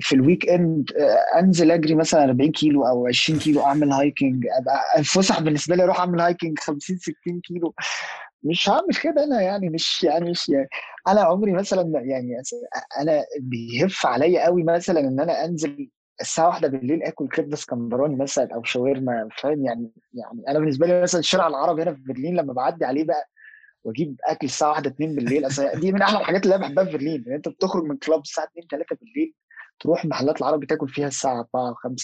في الويك اند انزل اجري مثلا 40 كيلو او 20 كيلو، اعمل هايكنج، ابقى الفسح بالنسبه لي اروح اعمل هايكنج 50-60 كيلو، مش هعمل كده انا. يعني مش يعني انا عمري مثلا، يعني انا بيهف عليا قوي مثلا ان انا انزل الساعه 1 بالليل اكل كبده اسكندراني مثلا او شاورما، فاهم. يعني انا بالنسبه لي مثلا الشارع العربي هنا في برلين لما بعدي عليه بقى واجيب اكل الساعه 1-2 بالليل، دي من احلى الحاجات اللي انا بحبها في برلين، ان انت بتخرج من كلاب الساعه 2-3 بالليل تروح محلات العربي تاكل فيها الساعه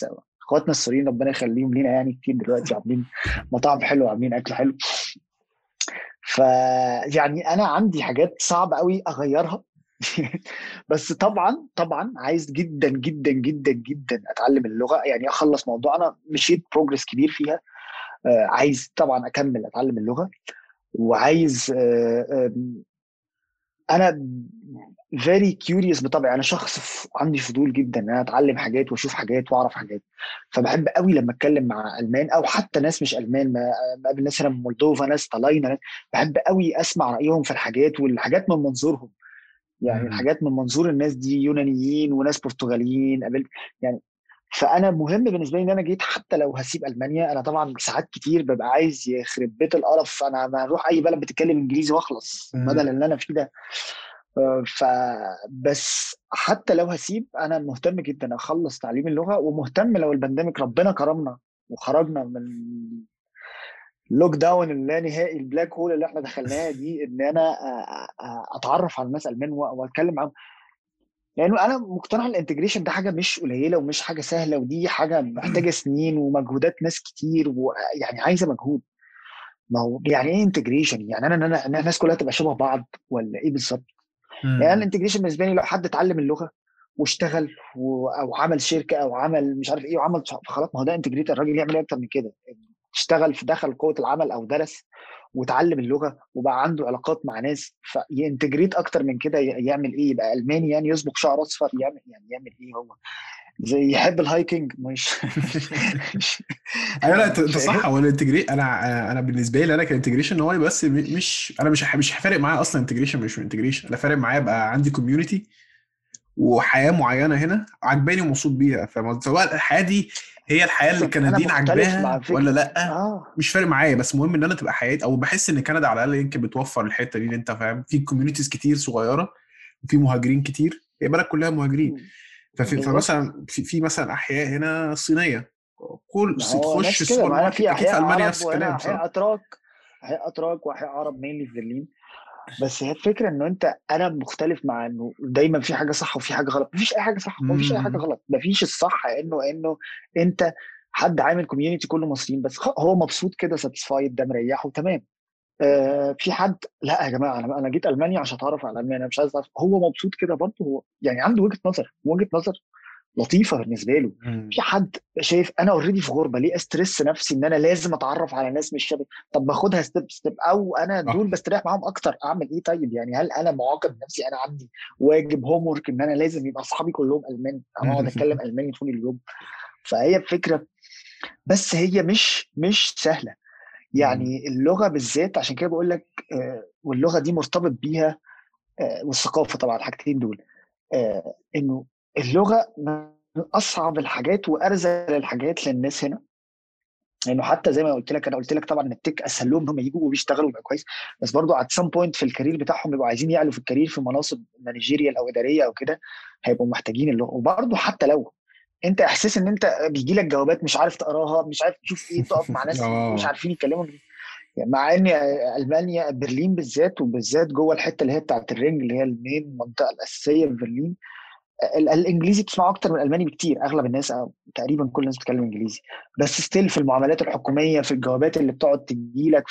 4-5. اخواتنا السوريين ربنا يخليهم لينا يعني كتير دلوقتي عاملين مطاعم حلوه، عاملين اكل حلو. فيعني انا عندي حاجات صعبه قوي اغيرها. بس طبعا عايز جدا جدا جدا جدا اتعلم اللغه، يعني اخلص موضوع انا مشيت بروجرس كبير فيها. عايز طبعا اكمل اتعلم اللغه، وعايز انا very curious بطبعي، انا شخص عندي فضول جدا ان انا اتعلم حاجات واشوف حاجات واعرف حاجات، فبحب قوي لما اتكلم مع المان او حتى ناس مش المان، بقابل ناس من مولدوفا، ناس طالعين، بحب قوي اسمع رايهم في الحاجات والحاجات من منظورهم، يعني الحاجات من منظور الناس دي، يونانيين وناس برتغاليين قابلت يعني. فانا مهم بالنسبه لي ان انا جيت حتى لو هسيب المانيا، انا طبعا ساعات كتير ببقى عايز يخرب بيت القرف انا هروح اي بلد بتتكلم انجليزي واخلص بدل اللي انا فيه ده. فبس حتى لو هسيب انا مهتم جدا اخلص تعليم اللغه، ومهتم لو البانديميك ربنا كرمنا وخرجنا من اللوك داون اللانهائي البلاك هول اللي احنا دخلناها دي، ان انا اتعرف على الناس المان واتكلم معاهم، لأنه يعني أنا مقتنع الانتجريشن ده حاجة مش قليلة ومش حاجة سهلة، ودي حاجة محتاجة سنين ومجهودات ناس كتير، ويعني عايزة مجهود. ما هو يعني إيه انتجريشن؟ يعني أنا الناس كلها تبقى شبه بعض ولا إيه بالظبط؟ يعني الانتجريشن بالنسبة لي لو حد اتعلم اللغة واشتغل أو عمل شركة أو عمل مش عارف إيه وعمل خلاص، ما هو ده انتجريت. الراجل يعمل إيه أكتر من كده؟ اشتغل في دخل قوة العمل أو درس وتعلم اللغة وبقى عنده علاقات مع ناس، فينتجريت أكتر من كده يعمل إيه؟ يبقى ألماني يعني يسبق شعر أصفر؟ يعمل إيه هو؟ زي يحب الهايكنج مش أنا. أنت صح، هو الانتجريت أنا بالنسبة لي أنا كانتجريشن هو بس مش فارق معايا أصلا انتجريشن، مش انتجريشن أنا فارق معايا بقى عندي كوميونيتي وحياة معينة هنا عجباني ومبسوط بيها، فسواء الحياة دي هي الحياة اللي الكنديين عجباها ولا لأ مش فارق معايا، بس مهم ان انا تبقى حياتي، او بحس ان كندا على الاقل يمكن بتوفر الحتة دي، اللي انت فاهم في كوميونيتيز كتير صغيرة وفي مهاجرين كتير، هي بلد كلها مهاجرين. فمثلا في مثلا احياء هنا صينية، كل تخش السوبر ماركت اكيد في المانيا نفس الكلام، احياء اتراك واحياء عرب مين في برلين. بس هي الفكره انه انا مختلف مع انه دايما في حاجه صح وفي حاجه غلط، مفيش اي حاجه صح ومفيش اي حاجه غلط، مفيش الصح، انه انت حد عامل كوميونيتي كله مصريين بس هو مبسوط كده ساتسفايد ده مريحه تمام. في حد لا يا جماعه انا جيت المانيا عشان اتعرف على المانيا، مش عايز اتعرف، هو مبسوط كده برضه، هو يعني عنده وجهه نظر لطيفه بالنسبه له. في حد شايف انا اوريدي في غربه ليه استرس نفسي ان انا لازم اتعرف على ناس مش شبهي، طب باخدها ستيب او انا دول بستريح معاهم اكتر، اعمل ايه طيب؟ يعني هل انا معاقب نفسي؟ انا عندي واجب هوم ورك ان انا لازم يبقى اصحابي كلهم المان، انا اقعد اتكلم الماني طول اليوم؟ فهي الفكره، بس هي مش سهله يعني اللغه بالذات، عشان كده بقول لك واللغه دي مرتبط بيها والثقافه طبعا، الحاجتين دول انه اللغة من أصعب الحاجات وأرزل الحاجات للناس هنا، لأنه يعني حتى زي ما قلت لك، أنا قلت لك طبعا التك أسهل لهم، هم يجوا وبيشتغلوا بقى كويس، بس برضو at some point في الكارير بتاعهم بيبقوا عايزين يعلوا في الكارير في مناصب مانجيريال أو إدارية أو كده، هيبقوا محتاجين اللغة. وبرضو حتى لو أنت إحساس إن أنت بيجي لك جوابات مش عارف تقراها، مش عارف تشوف إيه، تقف مع ناس مش عارفين يتكلموا، يعني مع ان ألمانيا برلين بالذات، وبالذات جوه الحتة اللي هي بتاعة الرينج اللي هي المين المنطقة الأساسية في برلين، الانجليزي بتسمعه اكتر من الالماني بكتير، اغلب الناس تقريبا كل الناس بتتكلم انجليزي، بس ستيل في المعاملات الحكوميه في الجوابات اللي بتقعد تجيلك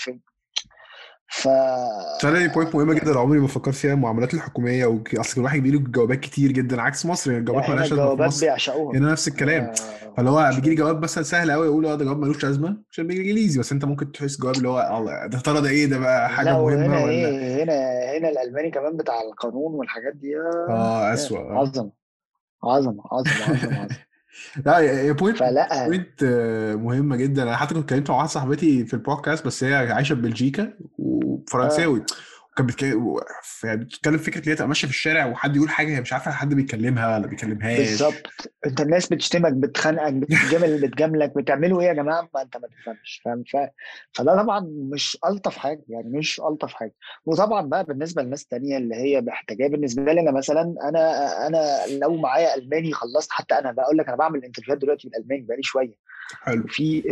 في تاني بوينت مهمه جدا عمري ما فكرت فيها، المعاملات الحكوميه، واصل الواحد بيجيله جوابات كتير جدا عكس مصر، يعني الجوابات مالهاش لازمه هنا نفس الكلام، فاللي هو بيجي لي جواب مثلا سهل قوي يقول ده جواب مالوش لازمه عشان بالانجليزي، بس انت ممكن تحس جواب اللي هو ده ترى ده ايه، ده بقى حاجه مهمه هنا ولا إيه؟ هنا الالماني كمان بتاع القانون والحاجات دي اسوء عظم لا يا بوينت مهمة جدا. أنا حتى كنت اتكلمت مع واحدة صاحبتي في البودكاست، بس هي عايشة في بلجيكا وفرنساوي، وكانت بتتكلم فكرة اللي هي ماشية في الشارع وحد يقول حاجة هي مش عارفة حد بيكلمها ولا بيكلمهاش بالظبط، انت الناس بتشتمك بتخانقك بتجاملك بتعملوا ايه يا جماعة ما انت ما تفهمش فاهم، فده طبعا مش ألطف حاجة. وطبعا بقى بالنسبة للناس تانية اللي هي محتاجة، بالنسبة لي انا مثلا انا لو معايا ألماني خلصت، حتى انا بقول لك انا بعمل انترفيوهات دلوقتي بالألماني بقالي شوية حلو، في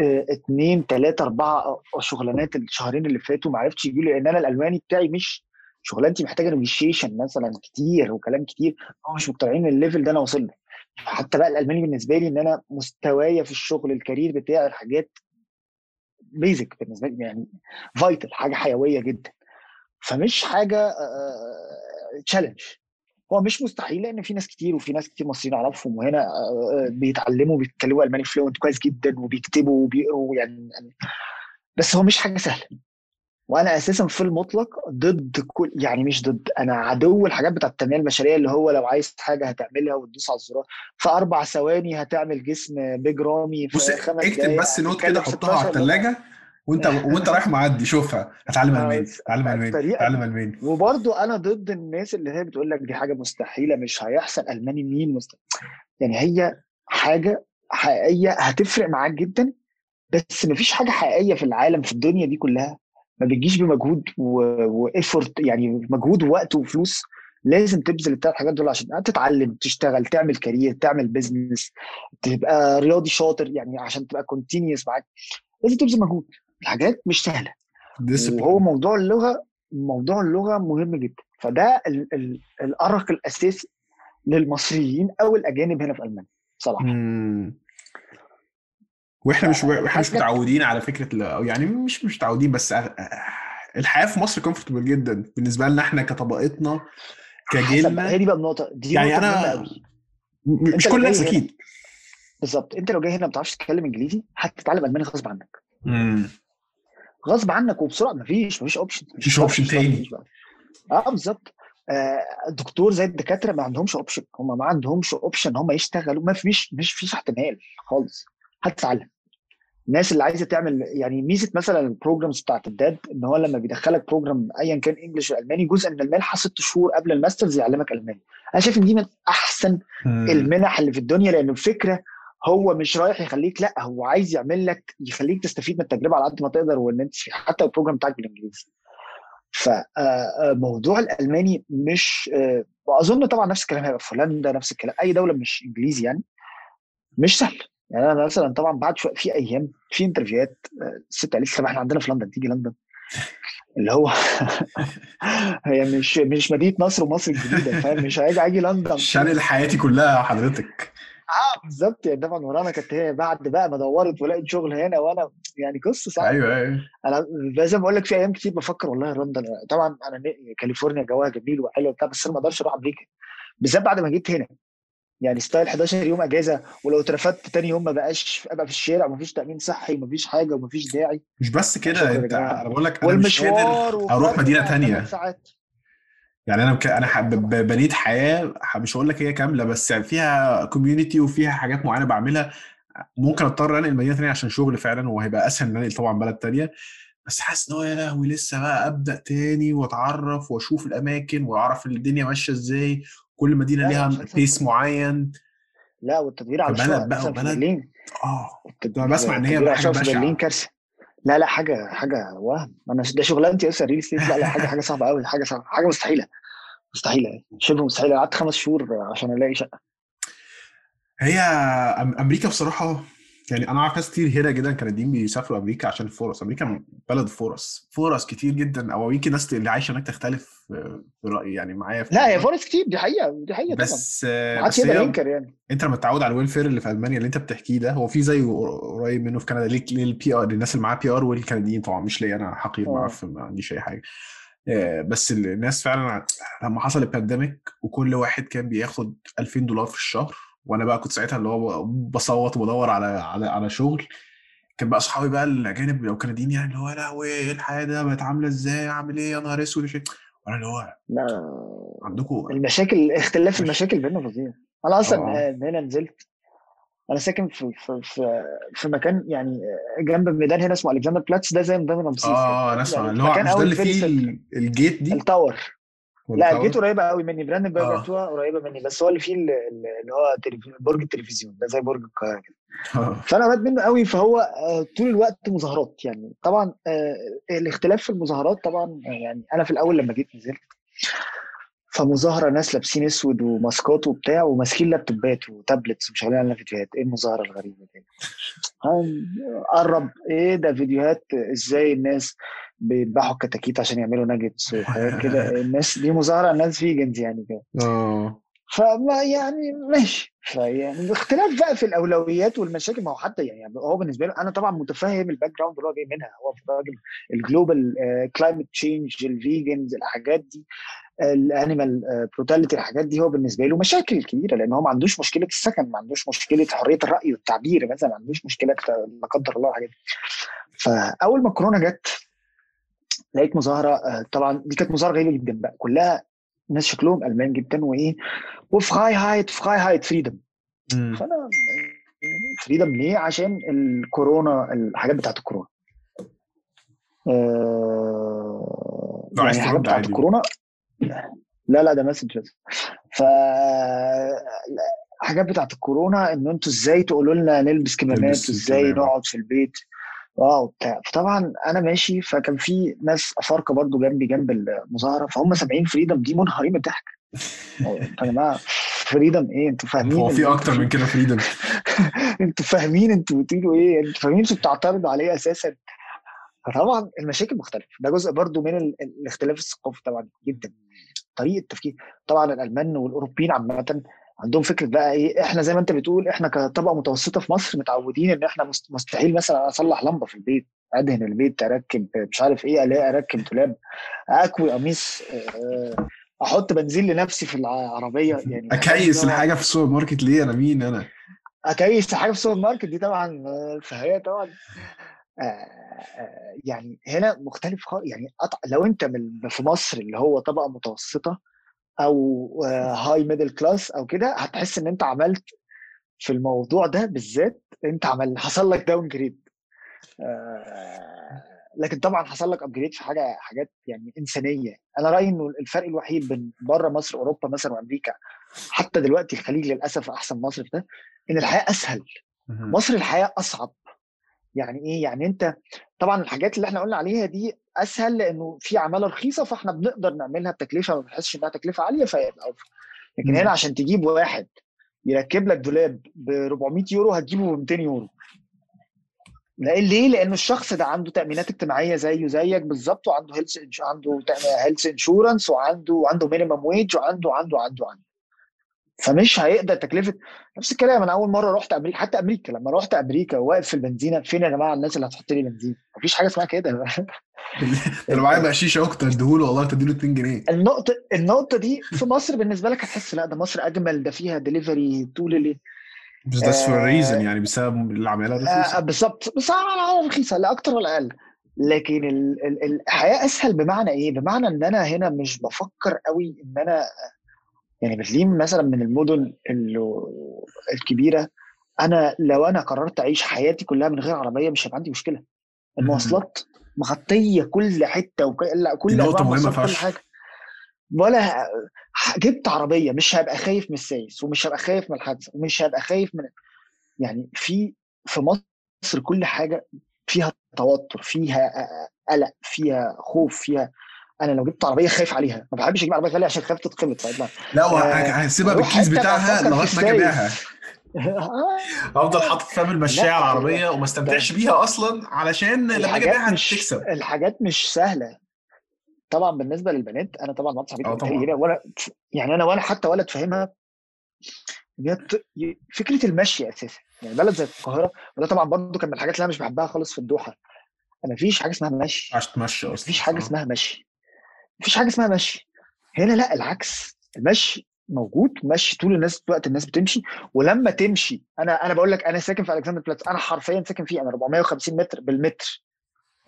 2 3 4 شغلانات الشهرين اللي فاتوا ما عرفتش يجي لي، ان انا الألماني بتاعي مش شغلانتي محتاجه نيشيشن مثلا كتير وكلام كتير، هو مش مقتنعين الليفل ده انا وصل له. حتى بقى الالماني بالنسبه لي ان انا مستوايا في الشغل الكارير بتاع الحاجات بيزك بالنسبه لي، يعني فايتال حاجه حيويه جدا، فمش حاجه تشالنج، هو مش مستحيل لان في ناس كتير مصريين اعرفهم وهنا بيتعلموا بيتكلموا الماني فلوينت كويس جدا وبيكتبوا وبيقروا يعني، بس هو مش حاجه سهله وانا اساسا في المطلق ضد كل، يعني مش ضد، انا عدو الحاجات بتاعه التنميه البشريه اللي هو لو عايز حاجه هتعملها وتدوس على الزرار في 4 ثواني هتعمل جسم بيج رامي في 5 دقايق. اكتب بس نوت كده حطها على الثلاجه وانت رايح معدي شوفها، هتعلم الماني هتعلم الماني هتعلم الماني. وبرضه انا ضد الناس اللي هي بتقول لك دي حاجه مستحيله مش هيحصل. الماني مين مستحيل؟ يعني هي حاجه حقيقيه هتفرق معاك جدا، بس مفيش حاجه حقيقيه في العالم في الدنيا دي كلها ما بتجيش بمجهود وإفورت، يعني مجهود ووقت وفلوس. لازم تبذل الثلاث حاجات دول عشان تتعلم، تشتغل، تعمل كارير، تعمل بيزنس، تبقى رياضي شاطر، يعني عشان تبقى كونتينيوس معاك لازم تبذل مجهود. الحاجات مش سهله. وهو موضوع اللغه، موضوع اللغه مهم جدا، فده الارق الاساسي للمصريين او الاجانب هنا في المانيا بصراحه. واحنا مش متعودين على فكره، او يعني مش متعودين، بس الحياه في مصر كومفورتبل جدا بالنسبه لنا احنا كطبقتنا كجيلنا. هي دي بقى النقطه دي، يعني انا مش كل الناس اكيد بالظبط. انت لو جاي هنا ما بتعرفش تتكلم انجليزي هتتعلم الماني غصب عنك، غصب عنك وبسرعه. مفيش اوبشن، مفيش اوبشن تاني. بالظبط. دكتور زي الدكاتره ما عندهمش اوبشن، هم ما عندهمش اوبشن هم يشتغلوا، مفيش احتمال خالص هتتعلم. الناس اللي عايزه تعمل، يعني ميزه مثلا البروجرامز بتاعه الداد ان هو لما بيدخلك بروجرام ايا كان انجلش والماني، جزء من المنحه 6 شهور قبل الماسترز يعلمك الماني. انا شايف ان دي من احسن المنح اللي في الدنيا، لان الفكره هو مش رايح يخليك، لا هو عايز يعمل لك يخليك تستفيد من التجربه على قد ما تقدر، وان انت حتى البروجرام بتاعك بالانجليزي. فموضوع الالماني مش، واظن طبعا نفس الكلام هيبقى في هولندا، نفس الكلام اي دوله مش انجليزي، يعني مش سهل. يعني انا مثلا طبعا بعد شويه في ايام في انترفيوهات، الست قالت لي احنا عندنا في لندن، تيجي لندن اللي هو هي مش مدينه نصر ومصر الجديده، فاهم؟ مش هاجي لندن شان حياتي كلها حضرتك. بالظبط. يعني طبعا ورانا كانت هي بعد بقى ما دورت ولقيت شغل هنا، وانا يعني قصه صعبه. ايوه انا لازم اقول لك في ايام كتير بفكر والله لندن. طبعا انا كاليفورنيا جواها جميل وحلو وبتاع، بس انا ما اقدرش اروح امريكا بالذات بعد ما جيت هنا. يعني ستايل 11 يوم اجازه، ولو اترفدت تاني يوم ما بقاش ابقى في الشارع، مفيش تامين صحي، مفيش حاجه، ومفيش داعي. مش بس كده، انت انا بقول لك انا مش قادر اروح مدينه تانية. يعني انا حابب بنيت حياه، مش هقول لك هي كامله، بس فيها كوميونتي وفيها حاجات معينه بعملها. ممكن اضطر انقل مدينه تانية عشان شغل فعلا، وهيبقى اسهل ان انقل طبعا بلد تانية، بس حاسس ان هو يا لهوي لسه بقى ابدا تاني واتعرف واشوف الاماكن واعرف الدنيا ماشيه ازاي. كل مدينه ليها بيس معين. لا، والتدوير على الشغل بقى برلين. بسمع ان هي برلين كارثه. لا حاجه وهم. انا ده شغلانتي اصلا ريل استيت. لا حاجه صعبه قوي، حاجه مستحيله، شبه مستحيله. قعدت 5 شهور عشان الاقي شقه. هي امريكا بصراحه، يعني انا عارف ناس كتير هنا جدا كنديين بيسافروا امريكا عشان الفرص. امريكا بلد فرص كتير جدا، او يمكن ناس اللي عايشه هناك تختلف رايي يعني معايا. لا هي فرص كتير، دي حقيقه بس يعني انت لما تتعود على الويلفير اللي في المانيا اللي انت بتحكيه ده، هو في زي قريب منه في كندا ليك للبي ار، الناس اللي معاها بي ار والكنديين طبعا، مش لي انا حقير، ما اعرف، ما عنديش اي حاجه. بس الناس فعلا لما حصل البانديميك وكل واحد كان بياخد $2000 في الشهر، وانا بقى كنت ساعتها اللي هو بصوت وبدور على شغل. كان بقى اصحابي بقى الاجانب لو كنديين، يعني اللي هو لا وايه الحياه ده بقت عامله ازاي، اعمل ايه، يا نهار اسود شيء. وانا اللي هو لا، عندكم المشاكل، اختلاف المشاكل بيننا فظيع. انا اصلا هنا نزلت، انا ساكن في مكان يعني جنب ميدان هنا اسمه الكسندر بلاتس، ده زي ميدان رمسيس. انا اسمع اللي هو مش ده اللي فيه الجيت دي التاور. لا الجيت قريبه قوي مني، براند بتاعتها قريبه مني، بس هو اللي فيه اللي هو برج التلفزيون ده زي برج القاهره كده، فانا قريب منه قوي. فهو طول الوقت مظاهرات، يعني طبعا الاختلاف في المظاهرات طبعا. يعني انا في الاول لما جيت نزلت، فمظاهره ناس لابسين اسود وماسكات وبتاع وماسكين لابتوبات وتابلتس ومشغلين على فيديوهات. ايه المظاهره الغريبه دي؟ قرب ايه ده؟ فيديوهات ازاي الناس بيذبحوا كتاكيت عشان يعملوا ناجتس وحاجات كده. الناس دي مظاهره، الناس فيجنز يعني كده. فما يعني ماشي، يعني اختلاف بقى في الاولويات والمشاكل. ما هو حتى يعني هو بالنسبه له، انا طبعا متفهم الباك جراوند اللي هو جاي منها، هو راجل الجلوبال كلايمت تشينج، الفيجنز، الحاجات دي، الانيمال بروتاليتي، الحاجات دي هو بالنسبه له مشاكل كبيره، لان هو ما عندوش مشكله السكن، ما عندوش مشكله حريه الراي والتعبير مثلا، ما عندوش مشكله لا قدر الله حاجات. فاول ما كورونا جت لقيت مظاهره، طبعا دي كانت مظاهره غريبه جدا بقى، كلها ناس شكلهم المان جدا، وايه وفراي هايت فريدم. فانا فريدم ليه؟ عشان الكورونا، الحاجات بتاعت الكورونا يعني الحاجات بتاعت الكورونا. لا ده مسج، ف حاجات بتاعت الكورونا ان انتوا ازاي تقولوا لنا نلبس كمامات وازاي نقعد في البيت وبتاع. فطبعا انا ماشي، فكان في ناس افارقه برضو جنبي جنب المظاهره، فهم سامعين فريدم دي منهارين من الضحك. يا جماعه فريدم ايه؟ انتوا فاهمين هو في اكتر من كده فريدم؟ انتوا فاهمين انتوا بتقولوا ايه؟ انتوا فاهمين انتوا بتعترضوا عليه اساسا؟ طبعا المشاكل مختلفه، ده جزء برضو من الاختلاف الثقافي طبعا جدا، طريقه التفكير. طبعا الالمان والاوروبيين عامه عندهم فكره بقى ايه، احنا زي ما انت بتقول احنا كطبقه متوسطه في مصر متعودين ان احنا مستحيل مثلا اصلح لمبه في البيت، ادهن البيت، اركب مش عارف ايه، الاقي اركب دولاب، اكوي قميص، احط بنزين لنفسي في العربيه، يعني اكيس الحاجه في السوبر ماركت. ليه انا مين انا اكيس الحاجه في السوبر ماركت؟ دي طبعا فهي طبعا يعني هنا مختلف خالص. يعني لو انت في مصر اللي هو طبقه متوسطه او هاي ميدل كلاس او كده، هتحس ان انت عملت في الموضوع ده بالذات انت حصل لك داون جريد، لكن طبعا حصل لك ابجريد في حاجات يعني انسانيه. انا رايي انه الفرق الوحيد بين بره مصر اوروبا مثلا وامريكا، حتى دلوقتي الخليج للاسف احسن مصر في ده، ان الحياه اسهل. مصر الحياه اصعب. يعني ايه؟ يعني انت طبعا الحاجات اللي احنا قلنا عليها دي اسهل لانه في عماله رخيصه، فاحنا بنقدر نعملها بتكلفه ما بنحسش انها تكلفه عاليه، فيبقى اوفر. لكن هنا عشان تجيب واحد يركب لك دولاب ب 400 يورو هتجيبه ب 200 يورو. ليه؟ لانه الشخص ده عنده تامينات اجتماعيه زيه زيك بالظبط، وعنده هيلث انشورنس، وعنده مينيمم ويج، وعنده فمش هيقدر تكلفه. نفس الكلام انا اول مره رحت امريكا، حتى امريكا لما رحت امريكا واقف في البنزينه، فين يا جماعه الناس اللي هتحط لي بنزين؟ مفيش حاجه اسمها كده. لو معايا بقى شيشه اكتر اديهوله والله، تديله 2 جنيه. النقطه دي في مصر بالنسبه لك هتحس لا ده مصر اجمل، ده فيها ديليفري طول اللي بس ده سوى الريزن، يعني بسبب العماله رخيصه. بالظبط، بس العماله رخيصه لا اكتر ولا اقل، لكن الحياه اسهل. بمعنى ايه؟ بمعنى ان انا هنا مش بفكر قوي ان انا يعني برلين مثلا من المدن الكبيره، انا لو انا قررت اعيش حياتي كلها من غير عربيه مش هيبقى عندي مشكله. المواصلات مغطيه كل حته كل حاجه، ولا جبت عربيه مش هبقى خايف من السايس، ومش هبقى خايف من الحادثه، ومش هبقى خايف من يعني في مصر كل حاجه فيها توتر، فيها قلق، فيها خوف، فيها انا لو جبت عربيه خايف عليها. ما بحبش اجيب عربيه غاليه عشان خايف تتخبط. لا هسيبها بالكيس بتاعها لغايه ما ابيعها، افضل حاطط فيها بالمشاية على العربيه وما استمتعش بيها اصلا، علشان لما اجي ابيعها تكسب. الحاجات مش سهله طبعا بالنسبه للبنات. انا طبعا ما صاحبتي ولا يعني انا ولا حتى ولا تفهمها فكره المشي اساسا، يعني بلد زي القاهره. وده طبعا برضو كان من الحاجات اللي انا مش بحبها خالص في الدوحه، انا مفيش حاجه اسمها مشي، عشان تمشي اصلا مفيش حاجه اسمها مشي، مفيش حاجه اسمها مشي. هنا لا، العكس، المشي موجود، مشي طول الناس وقت الناس بتمشي. ولما تمشي، انا بقول لك انا ساكن في الكسندر بلاتس، انا حرفيا ساكن فيه، انا 450 متر بالمتر،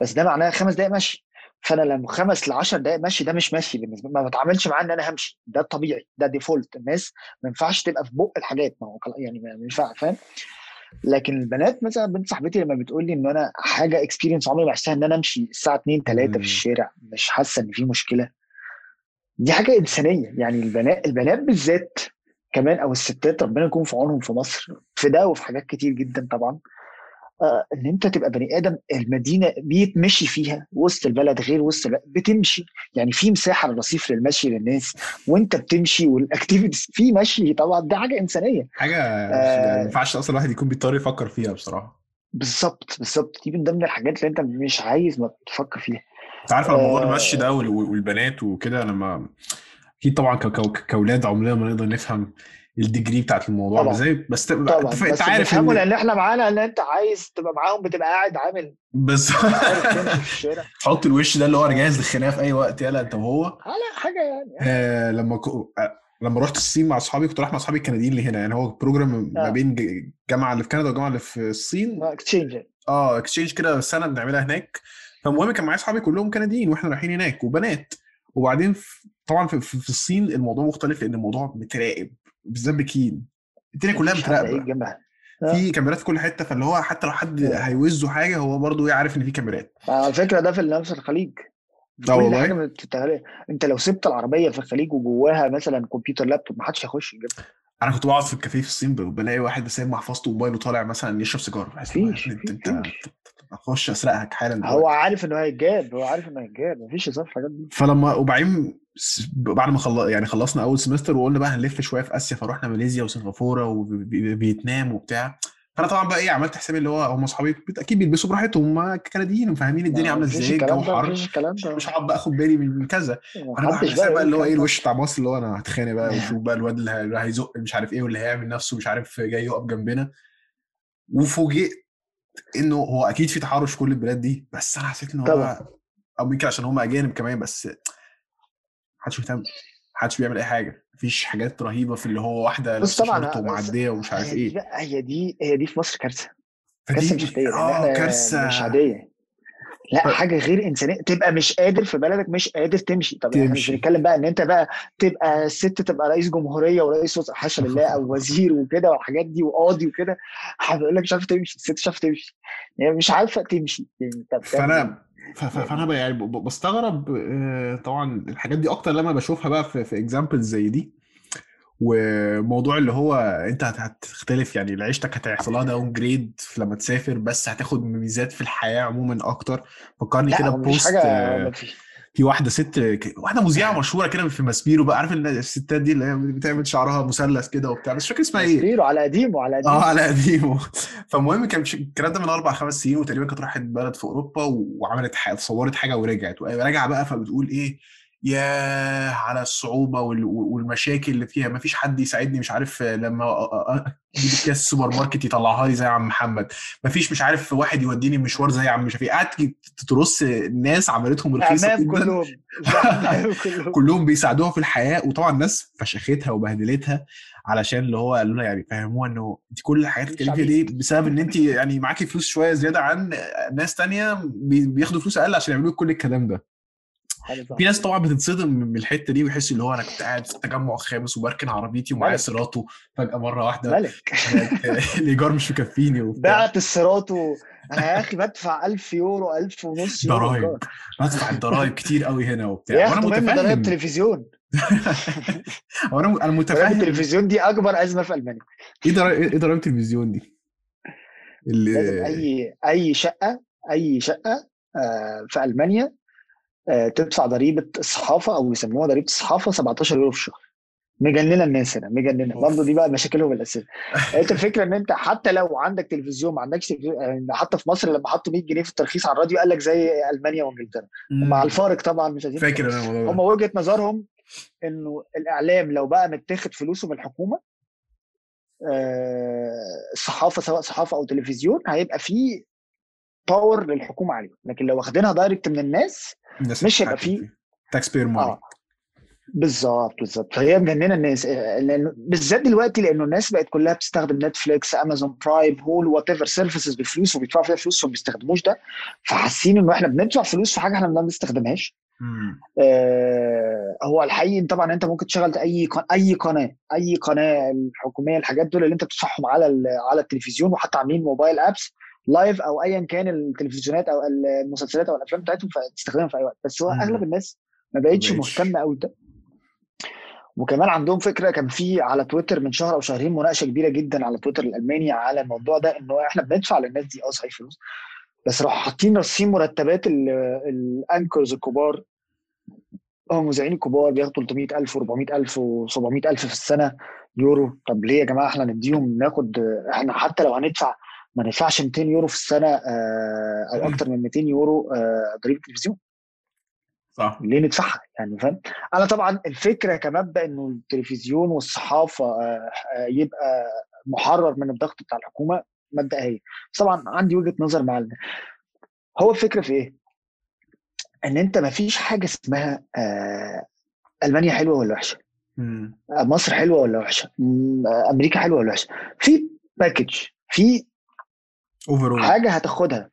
بس ده معناه 5 دقايق مشي. فانا لما 5 ل10 دقايق مشي ده مش مشي بالنسبه لي، ما بتعاملش معاه ان انا همشي، ده الطبيعي، ده ديفولت. الناس ما ينفعش تبقى في بق الحاجات، ما هو يعني ما ينفع، فاهم؟ لكن البنات مثلا، بنت صاحبتي لما بتقول لي ان انا حاجه اكسبيرينس عمري ما عشتها، ان انا امشي الساعه 2 3 في الشارع مش حاسه ان في مشكله، دي حاجه انسانيه. يعني البنات بالذات كمان، او الستات ربنا يكون في عونهم في مصر في ده وفي حاجات كتير جدا طبعا. ان انت تبقى بني ادم، المدينه بيتمشي فيها، وسط البلد غير وسط البلد، بتمشي يعني في مساحه رصيف للمشي للناس، وانت بتمشي والاكتيفيتيز في مشي طبعا، ده حاجه انسانيه، حاجه ما ينفعش اصلا الواحد يكون بيضطر يفكر فيها بصراحه. بالظبط، دي من ضمن الحاجات اللي انت مش عايز ما تفكر فيها. انت عارف الموضوع المشي ده والبنات وكده، لما اكيد طبعا كاولاد عمرنا ما نقدر نفهم الديجري بتاعت الموضوع ازاي، بس انت عارف ان احنا معانا ان انت عايز تبقى معاهم، بتبقى قاعد عامل بس تحط الوش ده اللي هو جاهز للخناقه في اي وقت، يلا انت وهو لا حاجه يعني. لما رحت الصين مع اصحابي، كنت رايح مع اصحابي الكنديين اللي هنا، يعني هو بروجرام ما بين الجامعه اللي في كندا والجامعه اللي في الصين، اكسشينج كده سنه بنعملها هناك. فالمهم كان معايا اصحابي كلهم كنديين واحنا رايحين هناك وبنات. وبعدين طبعا في الصين الموضوع مختلف لان الموضوع متراقب بالذات بكين الدنيا كلها متراقبه في كاميرات في كل حته. فاللي هو حتى لو حد هيوزه حاجه هو برضو يعرف ان في كاميرات. الفكره ده في نفس الخليج كل حاجه بتتعمل. انت لو سبت العربيه في الخليج وجواها مثلا كمبيوتر لابتوب ما حدش هيخش يجيبها. انا كنت بقعد في الكافيه في الصين بلاقي واحد سايب محفظته وموبايله طالع مثلا يشرب سيجاره. انت اخش اسرقك حالا. هو عارف انه هيجاب مفيش صف الحاجات دي. فلما وبعدين بعد ما خلصنا اول سمستر وقلنا بقى هنلف شويه في اسيا. فروحنا ماليزيا وسنغافوره وفيتنام وبتاع. فانا طبعا بقى عملت حسابي اللي هو هم اصحابي اكيد بيلبسوا براحتهم هم كنديين وفاهمين الدنيا عامله ازاي الجو حر مش هقعد بقى اخد بالي من كذا. انا بقى حساب بقى اللي هو ايه الوش بتاع مصر اللي هو انا هتخانق بقى وشوف بقى الواد اللي هيزق مش عارف ايه واللي هيعمل نفسه مش عارف جاي يقف جنبنا. وفوجئت انه هو اكيد في تحرش كل البلاد دي بس انا حسيت انه هو او يمكن عشان هم اجانب كمان بس محدش مهتم محدش بيعمل اي حاجه. مفيش حاجات رهيبه في اللي هو واحده شرطه ومعديه ومش عارف ايه. لا هي دي في مصر كارثه مش عاديه. كارثه مش عاديه. لا حاجه غير انسانيه. تبقى مش قادر في بلدك مش قادر تمشي. طب احنا مش بنتكلم بقى ان انت بقى تبقى ست تبقى رئيس جمهوريه ورئيس حاشا لله او وزير وكده والحاجات دي وقاضي وكده. هقول لك مش عارفه تمشي الست مش عارفه تمشي يعني مش عارفه تمشي يعني. فانا بقى يعني بستغرب طبعا الحاجات دي اكتر لما بشوفها بقى في اكزامبلز زي دي. وموضوع اللي هو انت هتختلف يعني عيشتك هتحصلها داون جريد لما تسافر بس هتاخد مميزات في الحياة عموما اكتر. فكرني كده ببوست في واحده ست واحده مذيعه مشهوره كده في مسبيرو بقى. عارف الستات دي اللي بتعمل شعرها مثلث كده وبتاع مش فاكر اسمها ايه. مسبيرو على قديمه على قديمه. فالمهم كان الكلام ده من 4-5 سنين وتقريبا كانت راحت بلد في اوروبا وعملت صورت حاجه ورجعت وراجعه بقى. فبتقول ايه يا على الصعوبه والمشاكل اللي فيها مفيش حد يساعدني مش عارف لما اجيب كاس السوبر ماركت يطلعها لي زي عم محمد مفيش مش عارف واحد يوديني مشوار زي عم مش عارف ايه. قعدت ترص ناس عملتهم رخيصه كلهم بيساعدوها في الحياه. وطبعا ناس فشختها وبهدلتها علشان اللي هو قالوا لنا يعني فهموها انه انت كل الحاجات اللي فيها دي بسبب ان انت يعني معاكي فلوس شويه زياده عن ناس تانية بياخدوا فلوس اقل عشان يعملوا كل الكلام ده. في ناس طبعا بتتصدم من الحته دي ويحس اللي هو انا كنت قاعد في التجمع الخامس وبركن عربيتي ومعايا سيراتو فجاه مره واحده الايجار مش مكفيني وبعت السيراتو انا يا اخي بدفع 1000 يورو 1500 ضرايب بدفع الضرايب كتير قوي هنا وبتاع. وانا متفاهم ضرايب التلفزيون. انا متفاهم التلفزيون دي اكبر ازمه في المانيا. ايه ضرايب التلفزيون دي اللي اي شقه في المانيا تدفع ضريبه الصحافه او يسموها ضريبه الصحافه 17 يورو في الشهر. مجننه الناس هنا مجننه برضه. دي بقى مشاكلهم الاساسيه. انت الفكره ان انت حتى لو عندك تلفزيون ما عندكش تلفزيون. حتى في مصر لما حطوا 100 جنيه في الترخيص على الراديو قال لك زي المانيا وانجلترا مع الفارق طبعا مش فاكر انا. هم وجهه نظرهم انه الاعلام لو بقى متاخد فلوسه من الحكومه الصحافه سواء صحافه او تلفزيون هيبقى فيه باور للحكومه عليه. لكن لو واخدينها دايركت من الناس مش هيبقى فيه تاكس بير ماني. بالظبط. هي مجننه الناس بالذات دلوقتي لانه الناس بقت كلها بتستخدم نتفليكس امازون برايم هول وات ايفر سيرفيسز بفلوس وبيدفعوا فيها فلوس وما بيستخدموش ده. فحاسين انه احنا بندفع فلوس في حاجه احنا ما بنستخدمهاش. هو الحقيقي طبعا انت ممكن تشغل اي قناه الحكوميه الحاجات دول اللي انت بتدفعهم على التلفزيون وحتى عاملين موبايل ابس لايف او ايا كان التلفزيونات او المسلسلات او الافلام بتاعتهم فتستخدمها في اي وقت. بس هو اغلب الناس ما بقتش مهتمه قوي ده. وكمان عندهم فكره كان في على تويتر من شهر او شهرين مناقشه كبيره جدا على تويتر الالماني على الموضوع ده انه احنا بندفع للناس دي صحيح فلوس بس راح حاطين رصين مرتبات الانكرز الكبار المذيعين الكبار بياخدوا 300,000 و400,000 و700,000 في السنه يورو. طب ليه يا جماعه احنا نديهم ناخد احنا حتى لو هندفع ما ندفعش 200 يورو في السنه او اكتر من 200 يورو ضريبه التلفزيون صح ليه ندفعها يعني فاهم. انا طبعا الفكره كمبدا انه التلفزيون والصحافه يبقى محرر من الضغط بتاع الحكومه مبدا هي. طبعا عندي وجهه نظر مع هو الفكره في ايه ان انت ما فيش حاجه اسمها المانيا حلوه ولا وحشه مصر حلوه ولا وحشه امريكا حلوه ولا وحشه. في باكج في حاجه هتاخدها،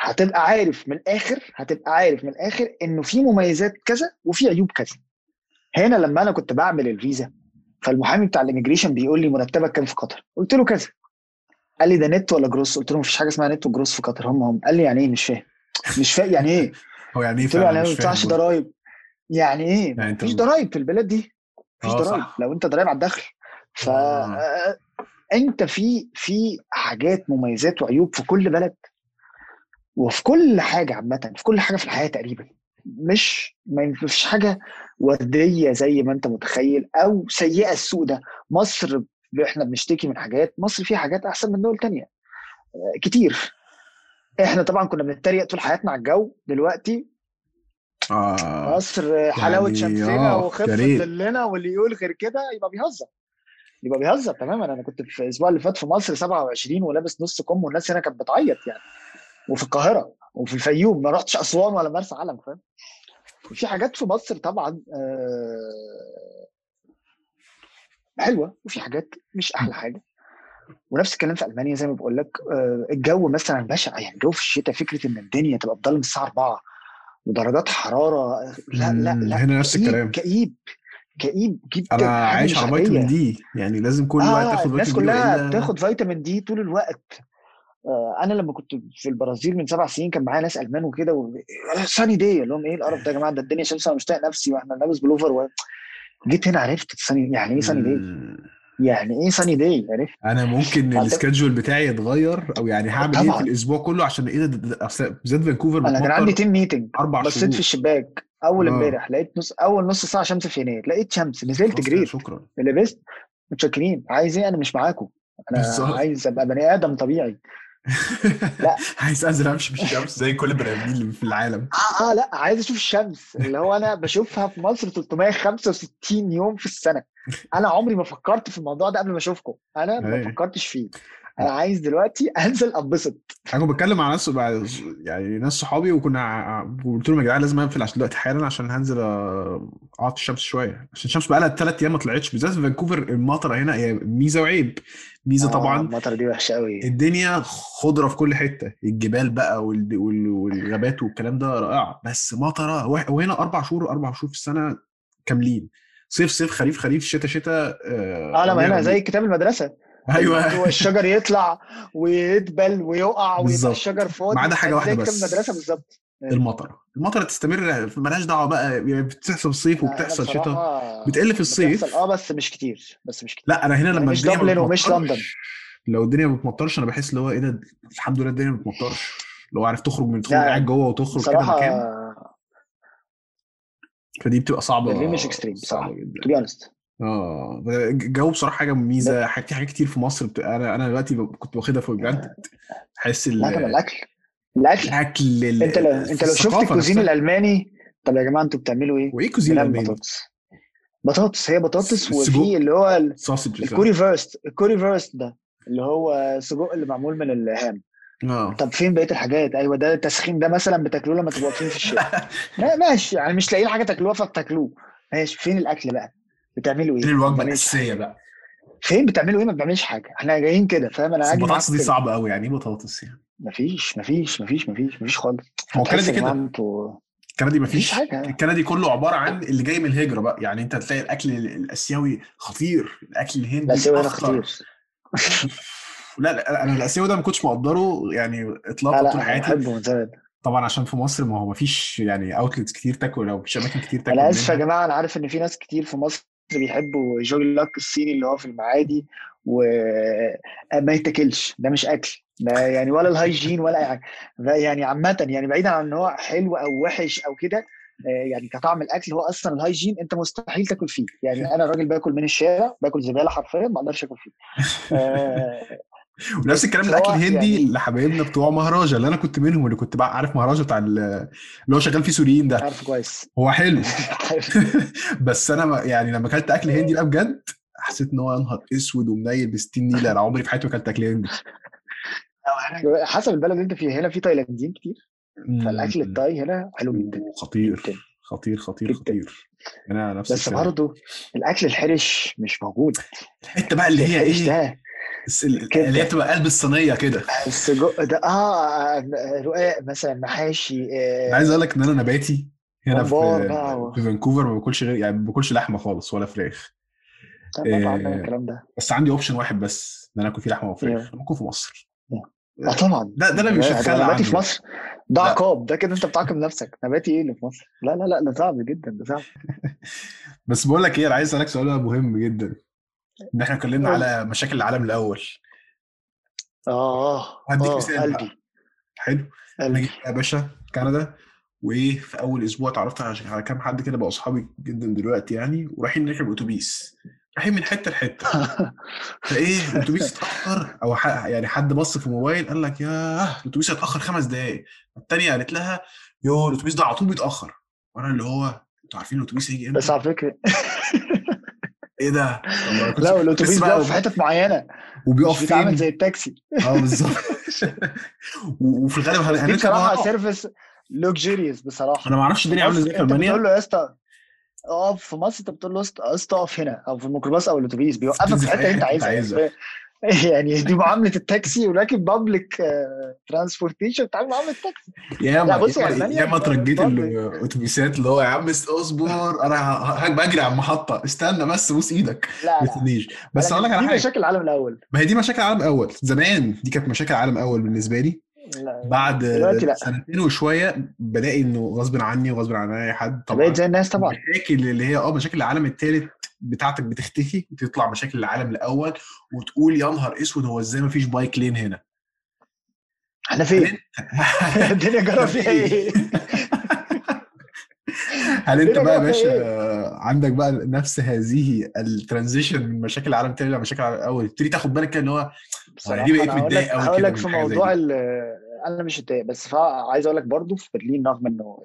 هتبقى عارف من الاخر، هتبقى عارف من الاخر انه في مميزات كذا وفي عيوب كذا. هنا لما انا كنت بعمل الفيزا فالمحامي بتاع الاميجريشن بيقول لي مرتبك كام في قطر، قلت له كذا، قال لي ده نت ولا جروس؟ قلت له مفيش حاجه اسمها نت وجروس في قطر، هم قال لي يعني ايه؟ مش فاهم، مش فاهم يعني ايه هو يعني ايه فعلا، ما بتدفعش ضرايب يعني ايه؟ مفيش ضرايب في البلاد دي، مفيش ضرايب لو انت ضرايب على الدخل. ف انت في حاجات مميزات وعيوب في كل بلد وفي كل حاجه عامه، في كل حاجه في الحياه تقريبا، مش ما فيش حاجه ورديه زي ما انت متخيل او سيئه السوق ده. مصر احنا بنشتكي من حاجات، مصر فيها حاجات احسن من دول تانية كتير. احنا طبعا كنا بنتريق طول حياتنا على الجو، دلوقتي مصر حلاوه يعني شمسنا وخفه ظلنا، واللي يقول غير كده يبقى بيهزر تماما. انا كنت في الاسبوع اللي فات في مصر 27 ولابس نص كم، والناس هنا كانت بتعيط يعني، وفي القاهره وفي الفيوم، ما رحتش اسوان ولا مرسى علم، فاهم؟ في حاجات في مصر طبعا حلوه وفي حاجات مش احلى حاجه. ونفس الكلام في المانيا زي ما بقول لك، الجو مثلا بشع يعني، الجو في الشتاء فكره ان الدنيا تبقى بتضلم الساعه 4 ودرجات حراره، لا لا لا هنا نفس الكلام، كئيب جدا. انا عايش على فيتامين دي يعني، لازم كل الوقت تاخد فيتامين دي، الناس كلها بتاخد فيتامين دي طول الوقت. انا لما كنت في البرازيل من 7 سنين كان معايا ناس المان وكده ساني دي، اللي هم ايه القرف ده يا جماعه، ده الدنيا شمسه ومشتاق نفسي واحنا لابس بلوفر جيت هنا عرفت ساني يعني ايه ساني دي، يعني ايه ساني دي، عرفت انا ممكن السكادجول بتاعي يتغير او يعني هعمل ايه في الاسبوع كله عشان ايه بالذات فانكوفر. انا كان عندي تيم ميتنج، بصيت في الشباك اول امبارح لقيت اول نص ساعه شمس في هناك، لقيت شمس نزلت جريت، شكرا لبست متشكرين، عايز ايه؟ انا مش معاكم، انا عايز ابقى بني ادم طبيعي لا عايز انزل امشي بالشمس زي كل البني ادمين اللي في العالم لا عايز اشوف الشمس اللي هو انا بشوفها في مصر 365 يوم في السنه. انا عمري ما فكرت في الموضوع ده قبل ما اشوفكم، انا ما فكرتش فيه، انا عايز دلوقتي انزل اتبسط. انا كنت بتكلم مع ناس يعني ناس صحابي، وكنا قلت لهم يا جدعان لازم اقفل دلوقتي حالا عشان هنزل اقعد الشمس شويه، عشان الشمس بقى لها 3 ايام ما طلعتش. بالذات في فانكوفر المطره هنا هي ميزه وعيب. ميزه طبعا المطره دي وحشه قوي، الدنيا خضره في كل حته، الجبال بقى والغابات والكلام ده رائع، بس مطره. وهنا 4 شهور في السنه كاملين، صيف خريف شتاء لا ما هنا زي كتاب المدرسه، ايوه الشجر يطلع ويدبل ويقع ويبقى الشجر فاضي، ما عدا حاجه واحده بس المدرسه بالظبط، المطره تستمر، مالهاش دعوه بقى، بتحصل صيف وبتحصل شتاء، بتقل في الصيف بتحصل بس مش كتير. لا انا هنا لما الدنيا مش لندن، لو الدنيا بتمطرش انا بحس اللي هو ايه ده، الحمد لله الدنيا ما بتمطرش، لو عرفت تخرج من قاعد جوه وتخرج كده مكان، فدي بتبقى صعبه ليه، مش اكستريم صعبه جدا الجو بصراحه حاجه مميزه. حاجات كتير في مصر انا دلوقتي كنت واخدها في بجد، حاسس الاكل انت لو شفت الكوزين الالماني، طب يا جماعه انتوا بتعملوا ايه كوزين الالماني؟ بطاطس، هي بطاطس وفي اللي هو الكوري فيرست ده اللي هو سجق اللي معمول من الهام. طب فين بقيه الحاجات؟ ايوه ده التسخين ده مثلا بتاكلوه لما تبقوا واقفين في الشارع، لا ماشي يعني مش لاقيين حاجه تاكلوها فبتاكلوه، ماشي فين الاكل بقى؟ بتعملوا ايه؟ الوجبه الاساسيه بقى فين؟ بتعملوا ايه؟ ما بنعملش حاجه، احنا جايين كده فاهم. انا عاجبني البطاطس دي صعبه قوي يعني، ايه بطاطس يعني؟ مفيش خالص. هو الكندي كده، الكندي مفيش حاجه، الكندي كله عباره عن اللي جاي من الهجره بقى يعني، انت تلاقي الاكل الاسيوي خطير، الاكل الهندي خطير لا انا الاسيوي ده ما كنتش مقدره يعني اطلاقا طول حياتي، طبعا عشان في مصر ما هو مفيش يعني اوتلتس كتير تاكل او اماكن كتير تاكل. انا اسف يا جماعه، انا عارف ان في ناس كتير في مصر بيحبوا جولاك الصيني اللي هو في المعادي وما يتاكلش، ده مش اكل ده يعني، ولا الهايجين ولا اي حاجه يعني عامه يعني، بعيدا عن ان هو حلو او وحش او كده يعني كطعم الاكل، هو اصلا الهايجين انت مستحيل تاكل فيه يعني. انا راجل باكل من الشارع، باكل زباله حرفيا، ما اقدرش اكل فيه ونفس الكلام الاكل الهندي يعني لحبايبنا بتوع مهراجة اللي انا كنت منهم، اللي كنت بقى عارف مهراجة بتاع اللي هو شغال فيه سوريين ده، عارف كويس هو حلو بس انا يعني لما اكلت اكل هندي لا بجد حسيت ان هو انهار اسود ومنيل بستين نيله، انا عمري في حياتي ما اكلت اكل هندي. حسب البلد اللي انت فيها، هنا في تايلانديين كتير، فالاكل التاي هنا حلو جدا، خطير خطير خطير خطير. انا نفس بس برضه الاكل الحرش مش موجود، الحته بقى اللي هي ايه اللي بتبقى قلب الصينيه كده السجق ده رقاق مثلا محاشي. انا عايز اقول لك ان انا نباتي هنا في فانكوفر ما باكلش غير يعني ما باكلش لحمه خالص ولا فراخ. الكلام ده بس عندي اوبشن واحد بس ان انا اكل فيه لحمه وفراخ. ممكن في مصر طبعا ده انا مش هتخلى نباتي في مصر ده عقاب. ده كده انت بتعاقب نفسك. نباتي ايه اللي في مصر؟ لا لا لا ده صعب جدا ده صعب. بس بقول لك ايه، عايز اسالك سؤال مهم جدا. ان احنا اتكلمنا على مشاكل العالم الاول. هديك مثال قلبي حلو. انا جيت يا باشا كندا، وايه في اول اسبوع اتعرفت على كام حد كده بقى اصحابي جدا دلوقتي يعني، ورايحين نركب اتوبيس رايحين من حته لحته. فايه الاتوبيس اتاخر او يعني حد بص في موبايل قال لك يا الاتوبيس اتاخر 5 دقايق، الثانيه قالت لها يو الاتوبيس ده على طول بيتاخر. وانا اللي هو انتوا عارفين الاتوبيس هيجي امتى بس على فكره. ايه ده؟ لا والاتوبيس ده في حته معينه وبيقف فين، عامل زي التاكسي. بالظبط. وفي الغالب هنركب بصراحه سيرفيس لوكجيريس بصراحه. انا ما اعرفش الدنيا عامله ازاي في المانيا. بقول له يا اسطى في مصر انت بتقول له اقف هنا او في الميكروباص او الاتوبيس بيوقفك في الحته اللي انت عايزها. يعني دي معامله التاكسي، ولكن بابليك ترانسبورتيشن بتعمل معامله التاكسي. يا ما ترجيت الاتوبيسات اللي هو يا عم اصبر انا بجري على المحطه استنى بس بوس ايدك ما تنيش. بس اقول لك على حاجه، دي مشاكل العالم الاول. ما هي دي مشاكل العالم الاول زمان، دي كانت مشاكل العالم الاول بالنسبه لي. بعد سنتين وشويه بلاقي انه غصب عني وغصب عن اي حد طبعا بقيت زي الناس. طبعا المشاكل اللي هي مشاكل العالم الثالث بتاعتك بتختفي وتطلع مشاكل العالم الاول، وتقول يا نهار اسود هو ازاي ما فيش بايك لين هنا؟ احنا فين؟ الدنيا جرى فيها ايه؟ هل انت بقى باشا عندك بقى نفس هذه الترانزيشن من مشاكل العالم الثاني لمشاكل العالم الاول؟ تريد تاخد بالك كده ان هو دي بقيت متضايق قوي كده. هقول لك في موضوع انا مش متضايق، بس عايز اقول لك برضو في برلين رغم انه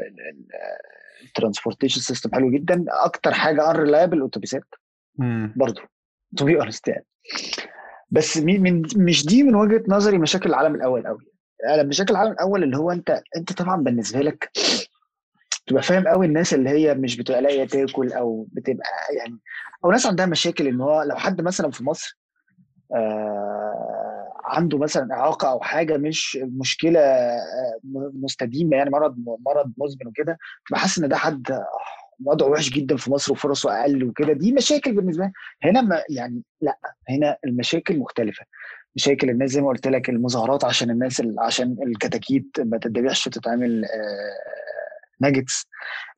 الترانسبورتيشن سيستم حلو جدا، اكتر حاجه انريلايبل الاتوبيسات برضو تو بي اونست. بس مش دي من وجهه نظري مشاكل العالم الاول قوي. مشاكل العالم الاول اللي هو انت طبعا بالنسبه لك تبقى فاهم قوي الناس اللي هي مش بتبقى لاقيه تاكل او بتبقى يعني او ناس عندها مشاكل. ان هو لو حد مثلا في مصر عنده مثلا اعاقه او حاجه مش مشكله مستديمه يعني مرض مزمن وكده، تبقى حاسس ان ده حد وضعه وحش جدا في مصر وفرصه اقل وكده. دي مشاكل بالنسبه هنا. يعني لا، هنا المشاكل مختلفه. مشاكل الناس زي ما قلت لك المظاهرات عشان الناس عشان الكتاكيت ما تتذبحش وتتعمل ناجتس،